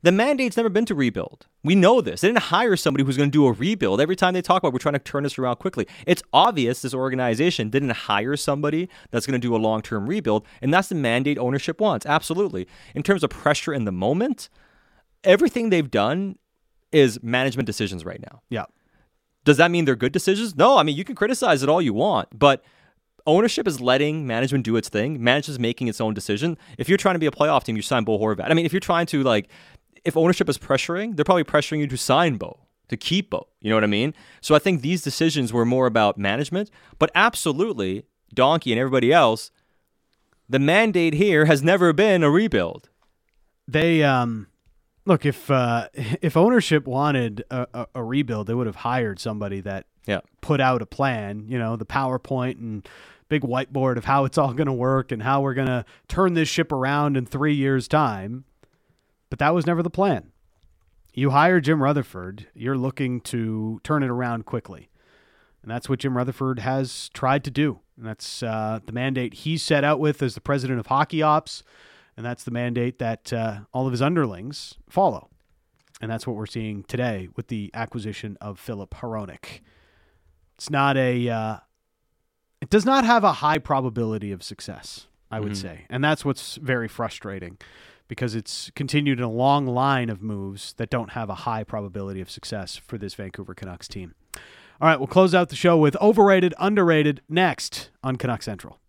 The mandate's never been to rebuild. We know this. They didn't hire somebody who's going to do a rebuild. Every time they talk about, we're trying to turn this around quickly. It's obvious this organization didn't hire somebody that's going to do a long-term rebuild, and that's the mandate ownership wants. Absolutely. In terms of pressure in the moment, everything they've done is management decisions right now. Yeah. Does that mean they're good decisions? No. I mean, you can criticize it all you want, but ownership is letting management do its thing. Management's making its own decision. If you're trying to be a playoff team, you sign Bo Horvat. I mean, if you're trying to, like, if ownership is pressuring, they're probably pressuring you to sign Bo, to keep Bo. You know what I mean? So I think these decisions were more about management, but absolutely, Donkey and everybody else, the mandate here has never been a rebuild. They, um, look, if uh, if ownership wanted a, a, a rebuild, they would have hired somebody that yeah. put out a plan, you know, the PowerPoint and big whiteboard of how it's all going to work and how we're going to turn this ship around in three years' time. But that was never the plan. You hire Jim Rutherford, you're looking to turn it around quickly. And that's what Jim Rutherford has tried to do. And that's uh, the mandate he set out with as the president of hockey ops. And that's the mandate that uh, all of his underlings follow. And that's what we're seeing today with the acquisition of Filip Hronek. It's not a... Uh, It does not have a high probability of success, I would mm-hmm. say. And that's what's very frustrating, because it's continued in a long line of moves that don't have a high probability of success for this Vancouver Canucks team. All right, we'll close out the show with overrated, underrated, next on Canuck Central.